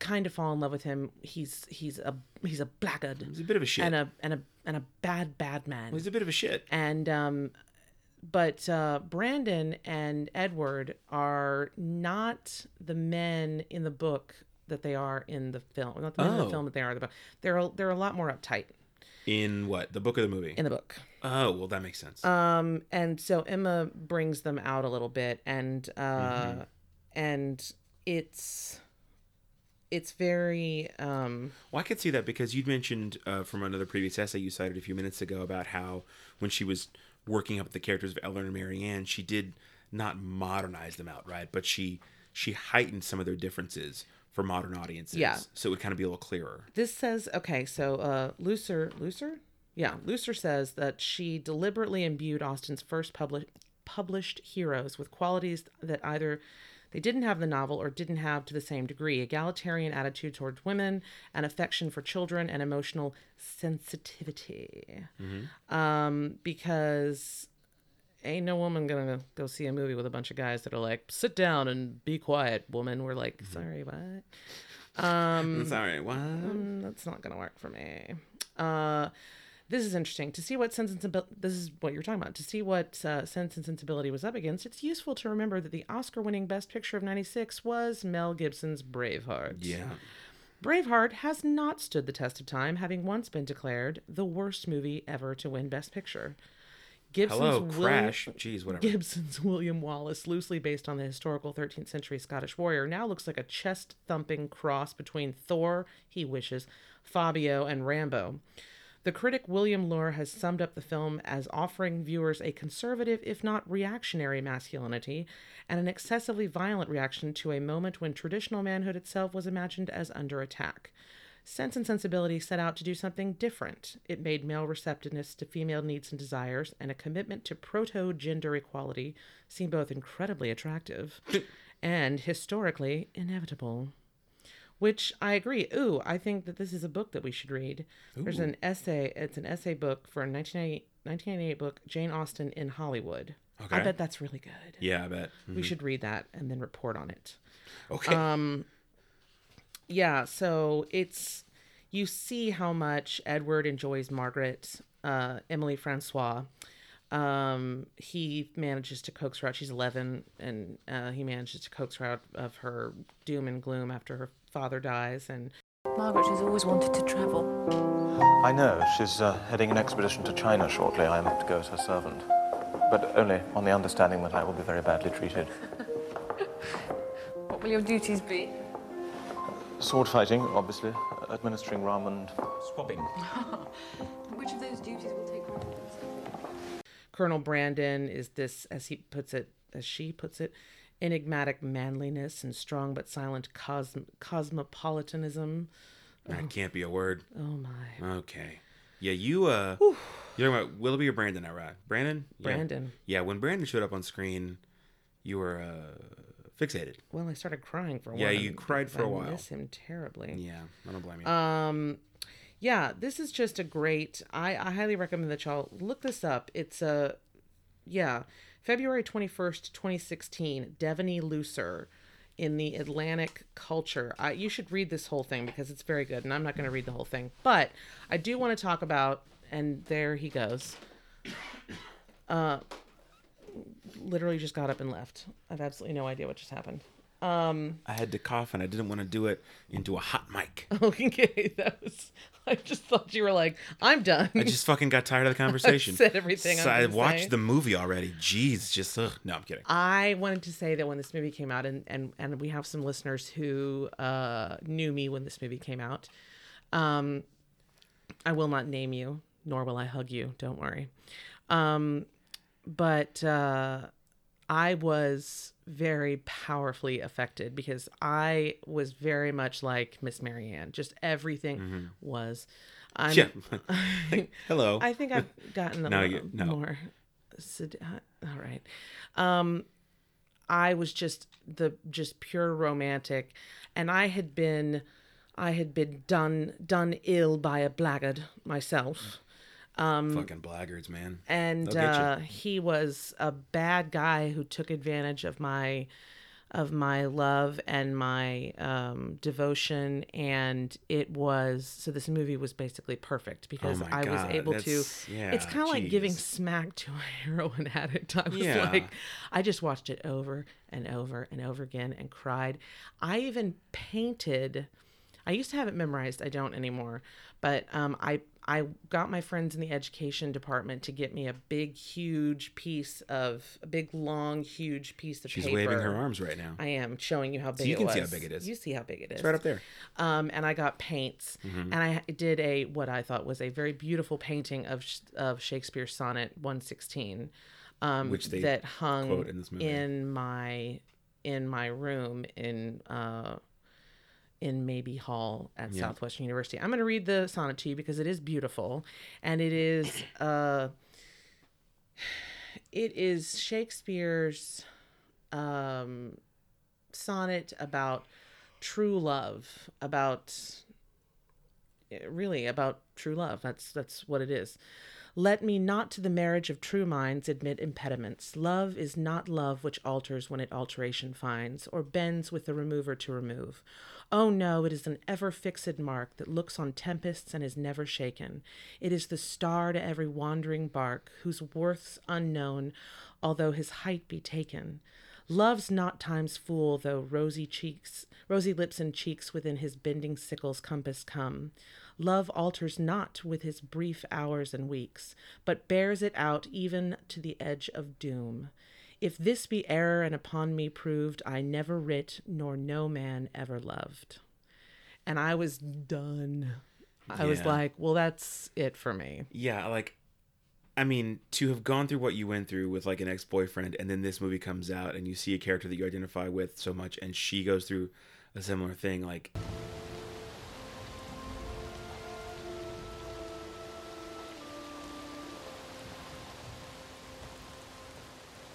kind of fall in love with him, he's a blackguard. He's a bit of a shit. And a bad man. Well, he's a bit of a shit. And But Brandon and Edward are not the men in the book that they are in the film. Not the men in the film that they are in the book. They're a lot more uptight. In what? The book or the movie? In the book. Oh, well, that makes sense. And so Emma brings them out a little bit, and and it's very. Well, I could see that because you'd mentioned from another previous essay you cited a few minutes ago about how when she was working up the characters of Eleanor and Marianne, she did not modernize them outright, but she heightened some of their differences for modern audiences. Yeah. So it would kind of be a little clearer. This says, okay, so Lucer? Yeah, Lucer says that she deliberately imbued Austen's first published heroes with qualities that either they didn't have the novel or didn't have to the same degree: egalitarian attitude towards women, an affection for children, and emotional sensitivity. Mm-hmm. Because ain't no woman gonna go see a movie with a bunch of guys that are like, sit down and be quiet, woman. We're like, sorry, what? Sorry, what? That's not gonna work for me. This is interesting. To see what Sense and Sensibility... This is what you're talking about. To see what Sense and Sensibility was up against, it's useful to remember that the Oscar-winning Best Picture of '96 was Mel Gibson's Braveheart. Yeah. Braveheart has not stood the test of time, having once been declared the worst movie ever to win Best Picture. Gibson's Crash. Jeez, whatever. Gibson's William Wallace, loosely based on the historical 13th century Scottish warrior, now looks like a chest-thumping cross between Thor, He Wishes, Fabio, and Rambo. The critic William Lohr has summed up the film as offering viewers a conservative, if not reactionary, masculinity and an excessively violent reaction to a moment when traditional manhood itself was imagined as under attack. Sense and Sensibility set out to do something different. It made male receptiveness to female needs and desires and a commitment to proto-gender equality seem both incredibly attractive and historically inevitable. Which I agree. Ooh, I think that this is a book that we should read. Ooh. There's an essay. It's an essay book for a 1998 book, Jane Austen in Hollywood. Okay. I bet that's really good. Yeah, I bet. Mm-hmm. We should read that and then report on it. Okay. Yeah, so it's, you see how much Edward enjoys Margaret, Emily Francois. He manages to coax her out. She's 11, and he manages to coax her out of her doom and gloom after her father dies. And Margaret has always wanted to travel. I know. She's heading an expedition to China shortly. I am to go as her servant, but only on the understanding that I will be very badly treated. What will your duties be? Sword fighting, obviously. Administering ramen. Swabbing. Which of those duties will take precedence? Colonel Brandon is this, as she puts it, enigmatic manliness and strong but silent cosmopolitanism. That can't be a word. Oh my. Okay. Yeah, you're talking about Willoughby or Brandon, right? Brandon? Yeah. Brandon. Yeah, when Brandon showed up on screen, you were fixated. Well, I started crying for a while. Yeah, you cried for a while. I miss him terribly. Yeah, I don't blame you. Yeah, this is just a great... I highly recommend that y'all look this up. It's a... Yeah. February 21st, 2016. Devaney Lucer in the Atlantic Culture. You should read this whole thing because it's very good, and I'm not going to read the whole thing. But I do want to talk about... And there he goes. Literally just got up and left. I have absolutely no idea what just happened. I had to cough and I didn't want to do it into a hot mic. Okay, that was... I just thought you were like, I'm done. I just fucking got tired of the conversation. I said everything. So I watched the movie already. Jeez, just ugh. No, I'm kidding. I wanted to say that when this movie came out, and we have some listeners who knew me when this movie came out. I will not name you, nor will I hug you. Don't worry. But I was very powerfully affected because I was very much like Miss Marianne. Just everything was. Hello. I think I've gotten a little more. All right. I was just the pure romantic, and I had been done ill by a blackguard myself. Fucking blackguards, man. And he was a bad guy who took advantage of my love and my devotion, and it was so. This movie was basically perfect because it's kind of like giving smack to a heroin addict. I was like, I just watched it over and over and over again and cried. I even painted. I used to have it memorized. I don't anymore, but I got my friends in the education department to get me a big, long, huge piece of paper. She's waving her arms right now. I am showing you how big it was. So you can see how big it is. You see how big it is. It's right up there. And I got paints, and I did what I thought was a very beautiful painting of Shakespeare's sonnet 116, which they that hung quote in this movie. in my room in Mabee Hall at Southwestern University. I'm going to read the sonnet to you because it is beautiful, and it is Shakespeare's sonnet about true love, about true love. That's what it is. Let me not to the marriage of true minds admit impediments. Love is not love which alters when it alteration finds, or bends with the remover to remove. Oh no, it is an ever fixed mark that looks on tempests and is never shaken. It is the star to every wandering bark, whose worth's unknown, although his height be taken. Love's not time's fool, though rosy lips and cheeks within his bending sickle's compass come. Love alters not with his brief hours and weeks, but bears it out even to the edge of doom. If this be error and upon me proved, I never writ, nor no man ever loved. And I was done. I was like, well, that's it for me. Yeah, like... I mean, to have gone through what you went through with like an ex-boyfriend, and then this movie comes out and you see a character that you identify with so much, and she goes through a similar thing, like...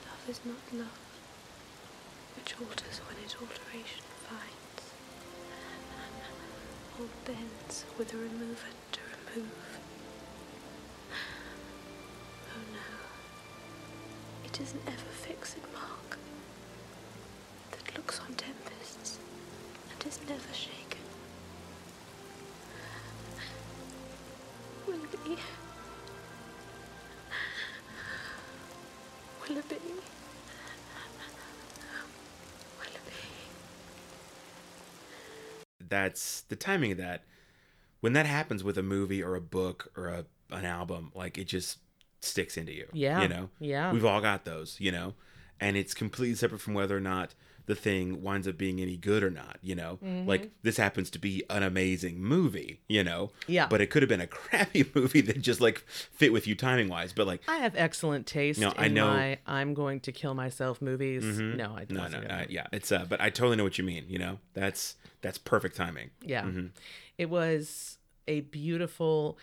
Love is not love, which alters when it alteration finds, or bends with a remover to remove. It is an ever-fixed mark that looks on tempests and is never shaken. Will it be? That's the timing of that. When that happens with a movie or a book or an album, like it just... sticks into you. Yeah. You know? Yeah. We've all got those, you know? And it's completely separate from whether or not the thing winds up being any good or not, you know? Mm-hmm. Like, this happens to be an amazing movie, you know? Yeah. But it could have been a crappy movie that just, like, fit with you timing-wise, but, like... I have excellent taste in my I'm going to kill myself movies. Mm-hmm. No, I don't. No. Yeah, it's... but I totally know what you mean, you know? That's perfect timing. Yeah. Mm-hmm. It was a beautiful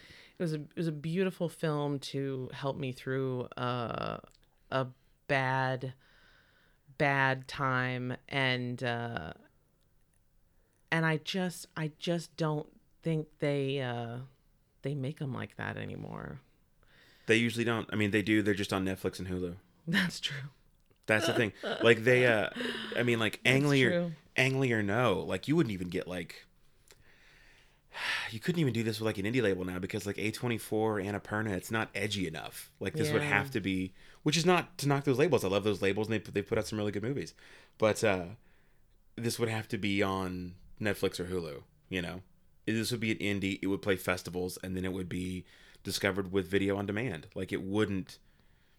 film to help me through a bad bad time, and I just don't think they make them like that anymore. They usually don't. I mean, they do. They're just on Netflix and Hulu. That's true. That's the thing. Like they, I mean, like Ang Lee or no, like you wouldn't even get like. You couldn't even do this with like an indie label now because like A24 or Annapurna, it's not edgy enough. Like this would have to be, which is not to knock those labels. I love those labels and they put out some really good movies, but this would have to be on Netflix or Hulu. You know, this would be an indie. It would play festivals and then it would be discovered with video on demand. Like it wouldn't.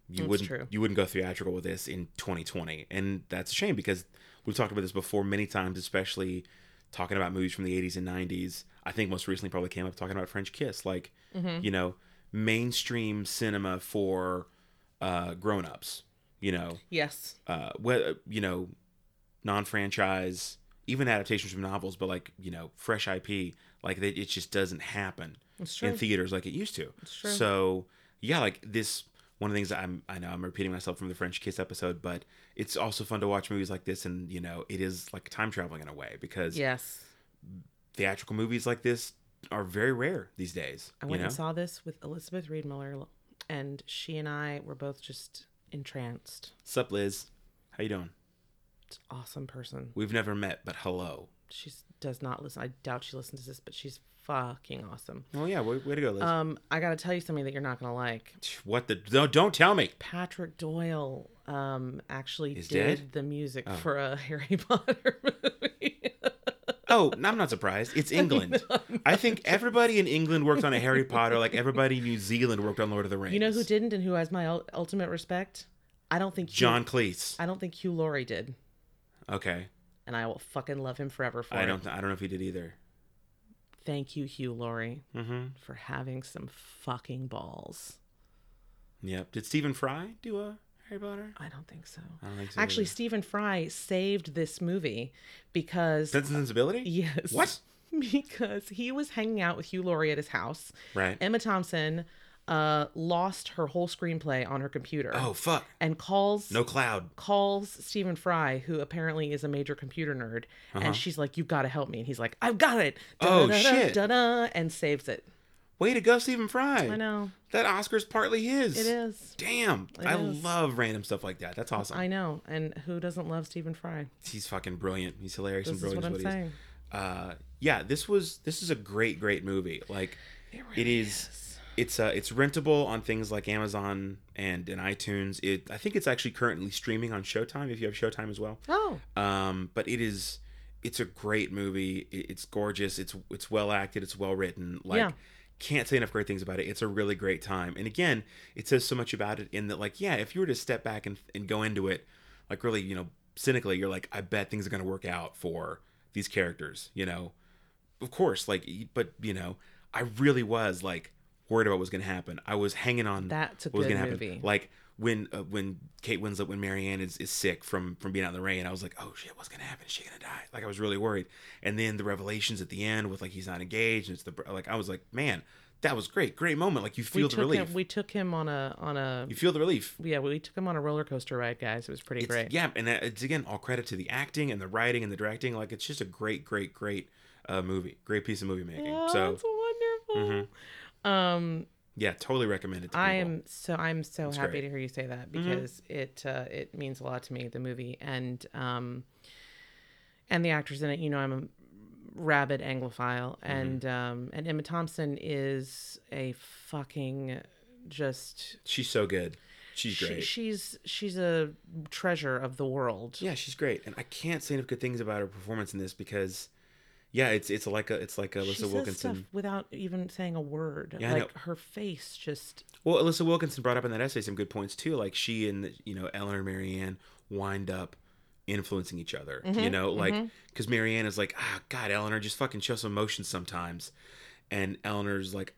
You wouldn't go theatrical with this in 2020, and that's a shame because we've talked about this before many times, especially talking about movies from the 80s and 90s. I think most recently probably came up talking about French Kiss, like, you know, mainstream cinema for grown-ups, you know. Yes. You know, non-franchise, even adaptations from novels, but like, you know, fresh IP, like it just doesn't happen in theaters like it used to. It's true. So, yeah, like this, one of the things I know I'm repeating myself from the French Kiss episode, but it's also fun to watch movies like this, and, you know, it is like time traveling in a way because... Yes. Theatrical movies like this are very rare these days. I went and saw this with Elizabeth Reed Miller, and she and I were both just entranced. Sup, Liz? How you doing? It's an awesome person. We've never met, but hello. She does not listen. I doubt she listens to this, but she's fucking awesome. Oh yeah, way to go, Liz. I gotta tell you something that you're not gonna like. What the? No, don't tell me. Patrick Doyle actually did the music for a Harry Potter movie. Oh, I'm not surprised. It's England. I think everybody in England worked on a Harry Potter, like everybody in New Zealand worked on Lord of the Rings. You know who didn't and who has my ultimate respect? I don't think... John Cleese. I don't think Hugh Laurie did. Okay. And I will fucking love him forever for it. I don't know if he did either. Thank you, Hugh Laurie, for having some fucking balls. Yep. Did Stephen Fry do a... Harry Potter? I don't think so. Actually, either. Stephen Fry saved this movie because... Sense and Sensibility? Yes. What? Because he was hanging out with Hugh Laurie at his house. Right. Emma Thompson lost her whole screenplay on her computer. Oh, fuck. And calls... No cloud. Calls Stephen Fry, who apparently is a major computer nerd. And she's like, you've got to help me. And he's like, I've got it. And saves it. Way to go, Stephen Fry. I know. That Oscar's partly his. It is. Damn. I love random stuff like that. That's awesome. I know. And who doesn't love Stephen Fry? He's fucking brilliant. He's hilarious and brilliant. This is what I'm saying. Yeah, this is a great, great movie. Like, it really is. It's rentable on things like Amazon and iTunes. I think it's actually currently streaming on Showtime, if you have Showtime as well. Oh. But it is... It's a great movie. It's gorgeous. It's well acted. It's well written. Like... Yeah. Can't say enough great things about it. It's a really great time. And again, it says so much about it in that, like, yeah, if you were to step back and go into it, like, really, you know, cynically, you're like, I bet things are going to work out for these characters, you know? Of course, like, but, you know, I really was, like, worried about what was going to happen. I was hanging on what was going to happen. Like, when Kate Winslet, when Marianne is sick from being out in the rain, I was like, oh shit, what's gonna happen? Is she gonna die? Like, I was really worried. And then the revelations at the end with, like, he's not engaged, and it's the, like, I was like, man, that was great moment. Like, you feel the relief. We took him on a. You feel the relief. Yeah, we took him on a roller coaster ride, guys. It was pretty great. Yeah, and it's again all credit to the acting and the writing and the directing. Like, it's just a great movie, great piece of movie making. Oh, so that's wonderful. Mm-hmm. Yeah, totally recommend it to people. I'm so happy to hear you say that because it means a lot to me, the movie, and the actors in it. You know, I'm a rabid Anglophile, and Emma Thompson is a fucking just. She's so good. She's great. She's a treasure of the world. Yeah, she's great, and I can't say enough good things about her performance in this because. Yeah, it's like Alyssa Wilkinson stuff without even saying a word. Yeah, like her face just. Well, Alyssa Wilkinson brought up in that essay some good points too. Like she and Ellen and Marianne wind up influencing each other. You know, like because Marianne is like, ah, God, Eleanor, just fucking show some emotion sometimes, and Eleanor's like,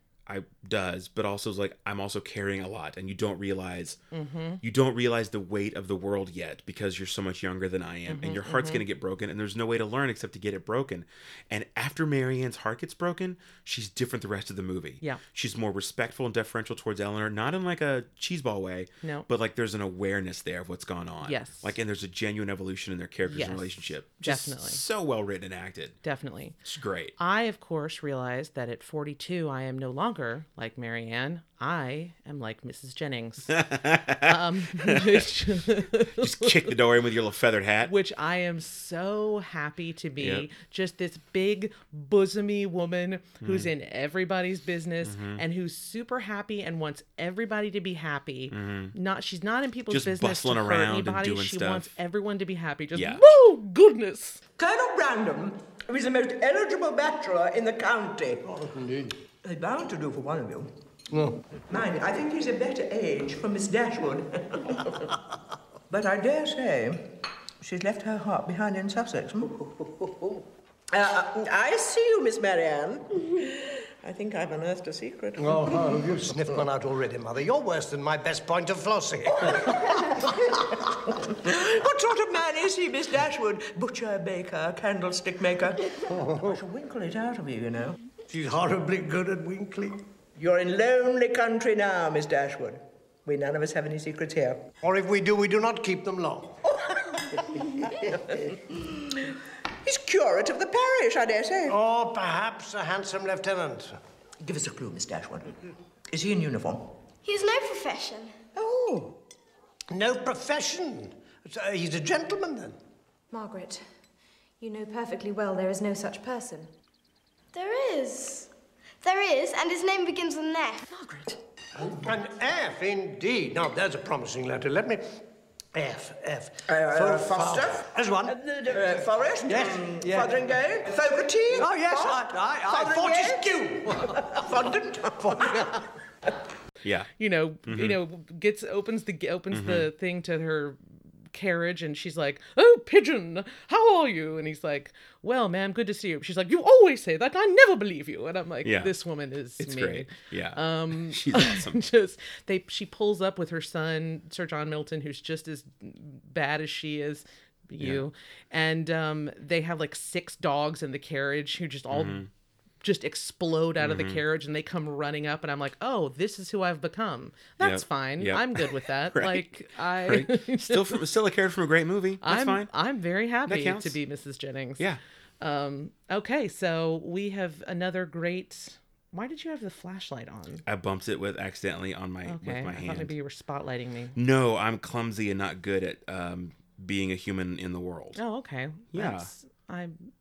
but also is like, I'm also carrying a lot, and you don't realize the weight of the world yet because you're so much younger than I am, and your heart's going to get broken, and there's no way to learn except to get it broken. And after Marianne's heart gets broken, she's different the rest of the movie. Yeah, she's more respectful and deferential towards Eleanor, not in like a cheeseball way, no, but like there's an awareness there of what's gone on. Yes, like, and there's a genuine evolution in their characters and relationship. Just definitely so well written and acted. Definitely, it's great. I of course realized that at 42, I am no longer like Marianne. I am like Mrs. Jennings. Just kick the door in with your little feathered hat. Which I am so happy to be. Yep. Just this big, bosomy woman who's in everybody's business and who's super happy and wants everybody to be happy. Not She's not in people's just business. Just bustling around and doing she stuff. She wants everyone to be happy. Just, oh, goodness. Colonel Brandon is the most eligible bachelor in the county. Oh, indeed. They're bound to do for one of you. No. Mind, I think he's a better age for Miss Dashwood. But I dare say she's left her heart behind in Sussex. I see you, Miss Marianne. I think I've unearthed a secret. Oh, no, you've sniffed one out already, Mother. You're worse than my best point of flossing. What sort of man is he, Miss Dashwood? Butcher, baker, candlestick maker. I shall winkle it out of you, you know. She's horribly good at winkling. You're in lonely country now, Miss Dashwood. We none of us have any secrets here. Or if we do, we do not keep them long. He's curate of the parish, I dare say. Or perhaps a handsome lieutenant. Give us a clue, Miss Dashwood. Is he in uniform? He has no profession. Oh, no profession. He's a gentleman, then. Margaret, you know perfectly well there is no such person. There is. There is, and his name begins with an F. Margaret. An F, indeed. Now, there's a promising letter. Let me... F, F. For Foster. There's one. Forrest. Yes. Fotheringay. Fogarty. Oh, yes. I. Fondant. Fondant. Yeah. You know, gets, opens the thing to her... carriage, and she's like, oh, pigeon, how are you? And he's like, well, ma'am, good to see you. She's like, you always say that, I never believe you. And I'm like, this woman is me. Great. Yeah. She's awesome. She pulls up with her son, Sir John Milton, who's just as bad as she is. And they have like 6 dogs in the carriage who just all just explode out of the carriage, and they come running up, and I'm like, oh, this is who I've become. That's fine. I'm good with that. Like, still a character from a great movie. That's fine. I'm very happy to be Mrs. Jennings. Yeah. Okay. So we have another great. Why did you have the flashlight on? I bumped it accidentally on my with my hand. I thought maybe you were spotlighting me. No, I'm clumsy and not good at being a human in the world. Oh, okay. Yeah.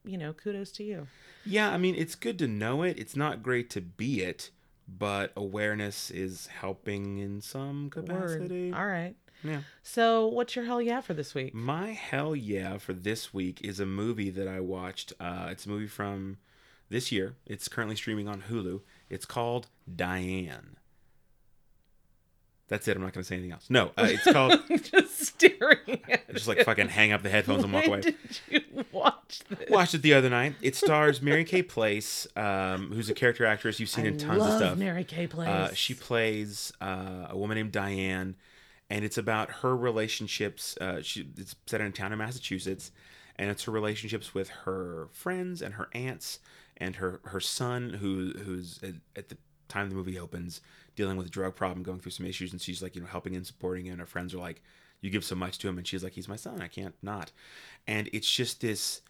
Kudos to you. Yeah, I mean, it's good to know it. It's not great to be it, but awareness is helping in some capacity. Word. All right. Yeah. So what's your hell yeah for this week? My hell yeah for this week is a movie that I watched. It's a movie from this year. It's currently streaming on Hulu. It's called Diane. That's it. I'm not going to say anything else. No, it's called... Just staring at it. Just like fucking hang up the headphones and walk away. Did you watch this? Watched it the other night. It stars Mary Kay Place, who's a character actress you've seen in tons of stuff. I love Mary Kay Place. She plays a woman named Diane, and it's about her relationships. It's set in a town in Massachusetts, and it's her relationships with her friends and her aunts and her son, who's at the time the movie opens, dealing with a drug problem, going through some issues, and she's like, helping and supporting him, and her friends are like, you give so much to him, and she's like, he's my son, I can't not. And it's just this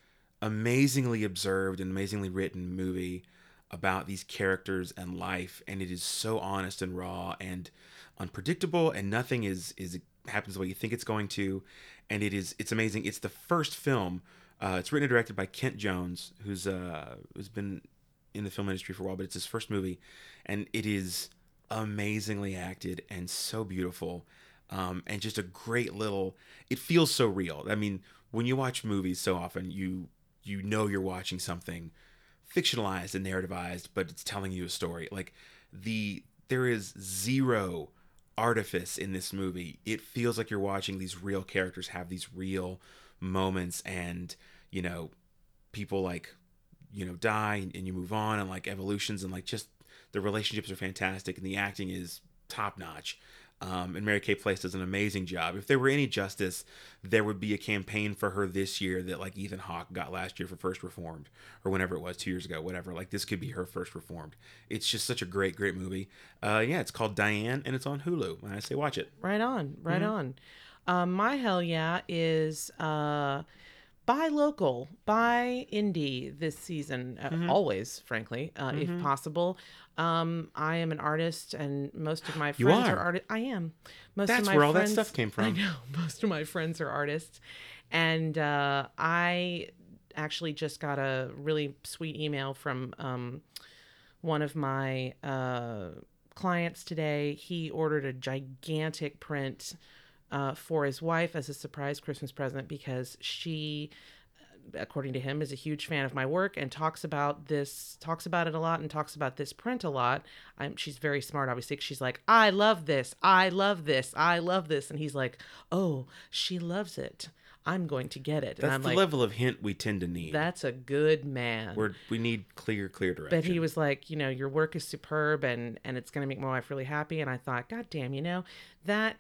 amazingly observed and amazingly written movie about these characters and life, and it is so honest and raw and unpredictable, and nothing happens the way you think it's going to, and it's amazing. It's the first film, it's written and directed by Kent Jones, who's been in the film industry for a while, but it's his first movie, and it is amazingly acted and so beautiful, and just a great little. It feels so real. I mean, when you watch movies, so often you know you're watching something fictionalized and narrativized, but it's telling you a story. Like there is zero artifice in this movie. It feels like you're watching these real characters have these real moments, and people die, and you move on, and evolutions, and just The relationships are fantastic, and the acting is top-notch. And Mary-Kate Place does an amazing job. If there were any justice, there would be a campaign for her this year that, like, Ethan Hawke got last year for First Reformed, or whenever it was, 2 years ago, whatever. Like, this could be her First Reformed. It's just such a great, great movie. Yeah, it's called Diane, and it's on Hulu. And I say watch it. Right on, right on. My hell yeah is buy local, buy indie this season, always, frankly, if possible. I am an artist, and most of my friends are artists. I am. That's where all that stuff came from. I know. Most of my friends are artists. And I actually just got a really sweet email from one of my clients today. He ordered a gigantic print for his wife as a surprise Christmas present because she, according to him, is a huge fan of my work and talks about it a lot and talks about this print a lot. She's very smart, obviously. She's like, I love this. I love this. I love this. And he's like, oh, she loves it. I'm going to get it. That's the level of hint we tend to need. That's a good man. We need clear direction. But he was like, your work is superb and it's going to make my wife really happy. And I thought, God damn, that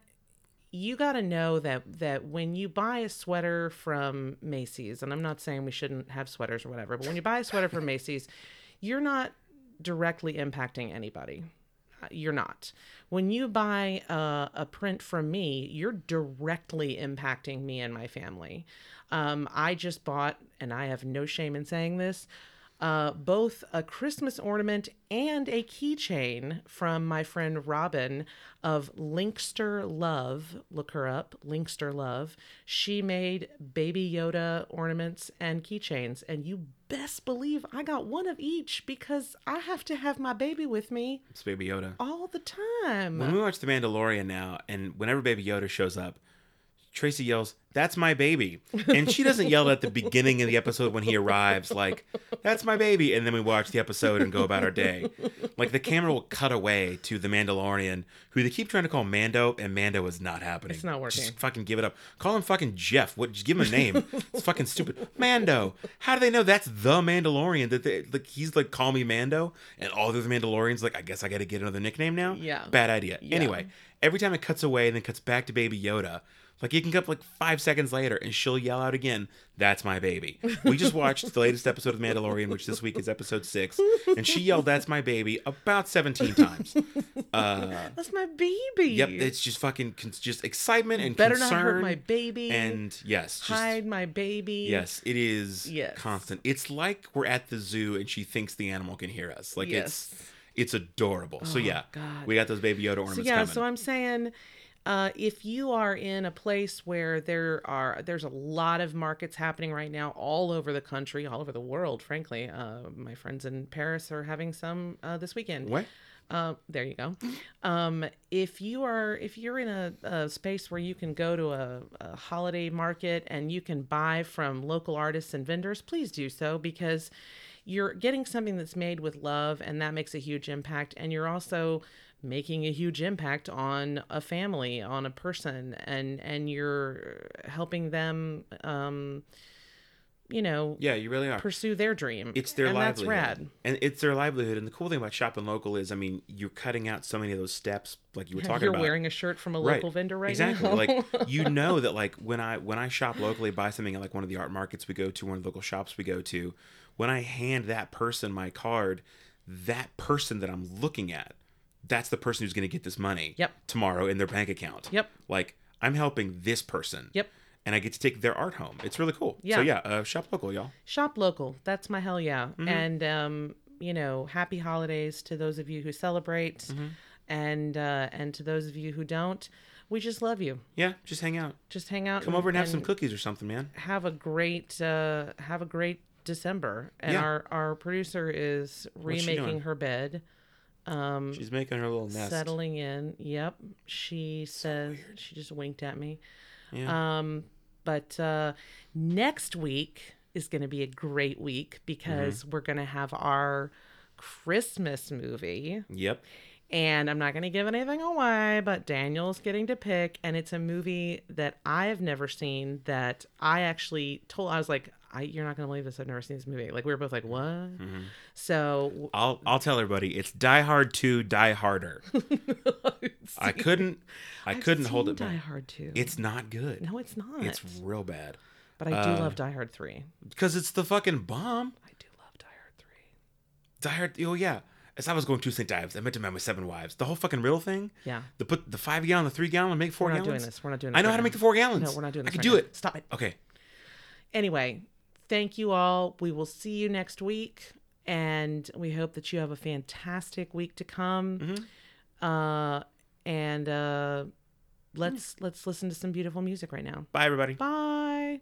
you got to know that when you buy a sweater from Macy's, and I'm not saying we shouldn't have sweaters or whatever, but when you buy a sweater from Macy's, you're not directly impacting anybody. You're not. When you buy a print from me, you're directly impacting me and my family. I just bought, and I have no shame in saying this, both a Christmas ornament and a keychain from my friend Robin of Linkster Love. Look her up, Linkster Love. She made Baby Yoda ornaments and keychains, and you best believe I got one of each because I have to have my baby with me. It's Baby Yoda. All the time. When we watch The Mandalorian now, and whenever Baby Yoda shows up, Tracy yells, that's my baby. And she doesn't yell at the beginning of the episode when he arrives, like, that's my baby. And then we watch the episode and go about our day. Like, the camera will cut away to the Mandalorian, who they keep trying to call Mando, and Mando is not happening. It's not working. Just fucking give it up. Call him fucking Jeff. What? Just give him a name. It's fucking stupid. Mando. How do they know that's the Mandalorian? That they, like, he's like, call me Mando. And all the other Mandalorians, like, I guess I got to get another nickname now? Yeah. Bad idea. Yeah. Anyway, every time it cuts away and then cuts back to Baby Yoda, like, you can come up, like, 5 seconds later, and she'll yell out again, that's my baby. We just watched the latest episode of The Mandalorian, which this week is episode 6, and she yelled, that's my baby, about 17 times. That's my baby. Yep, it's just fucking, just excitement and better concern. Better not hurt my baby. And, yes. Just, hide my baby. Yes, it is constant. It's like we're at the zoo, and she thinks the animal can hear us. Like, it's adorable. Oh, so, yeah, God. We got those Baby Yoda ornaments coming. So I'm saying, if you are in a place where there's a lot of markets happening right now all over the country, all over the world, frankly. My friends in Paris are having some this weekend. What? There you go. If you're in a space where you can go to a holiday market and you can buy from local artists and vendors, please do so, because you're getting something that's made with love, and that makes a huge impact. And you're also making a huge impact on a family, on a person, and you're helping them, Yeah, you really are. Pursue their dream. It's their livelihood. That's rad. And it's their livelihood. And the cool thing about shopping local is, you're cutting out so many of those steps, like you were talking about. You're wearing a shirt from a local vendor now. Exactly. Like, when I shop locally, buy something at, like, one of the art markets we go to, one of the local shops we go to, when I hand that person my card, that person that I'm looking at, that's the person who's going to get this money tomorrow in their bank account. Yep. Like, I'm helping this person. Yep. And I get to take their art home. It's really cool. Yeah. So, shop local, y'all. Shop local. That's my hell yeah. Mm-hmm. And, happy holidays to those of you who celebrate and to those of you who don't. We just love you. Yeah, just hang out. Come over and have some cookies or something, man. Have a great December. And our producer is remaking her bed. She's making her little nest. Settling in. Yep. She says, so she just winked at me. Yeah. But next week is going to be a great week because we're going to have our Christmas movie. Yep. And I'm not going to give anything away, but Daniel's getting to pick. And it's a movie that I have never seen that I actually told. I was like, you're not going to believe this. I've never seen this movie. Like, we were both like, what? Mm-hmm. So I'll tell everybody, it's Die Hard 2, Die Harder. I couldn't hold it back. Die Hard 2. It's not good. No, it's not. It's real bad. But I do love Die Hard 3. Because it's the fucking bomb. I do love Die Hard 3. Die Hard, oh yeah. As I was going to St. Ives, I meant to marry my 7 wives. The whole fucking riddle thing. Yeah. The put the 5 gallon, the 3 gallon, and make 4 gallons. We're not doing this. I know how to make the 4 gallons. No, we're not doing this. I can do it. Stop it. Okay. Anyway, thank you all. We will see you next week, and we hope that you have a fantastic week to come. Mm-hmm. Let's listen to some beautiful music right now. Bye, everybody. Bye.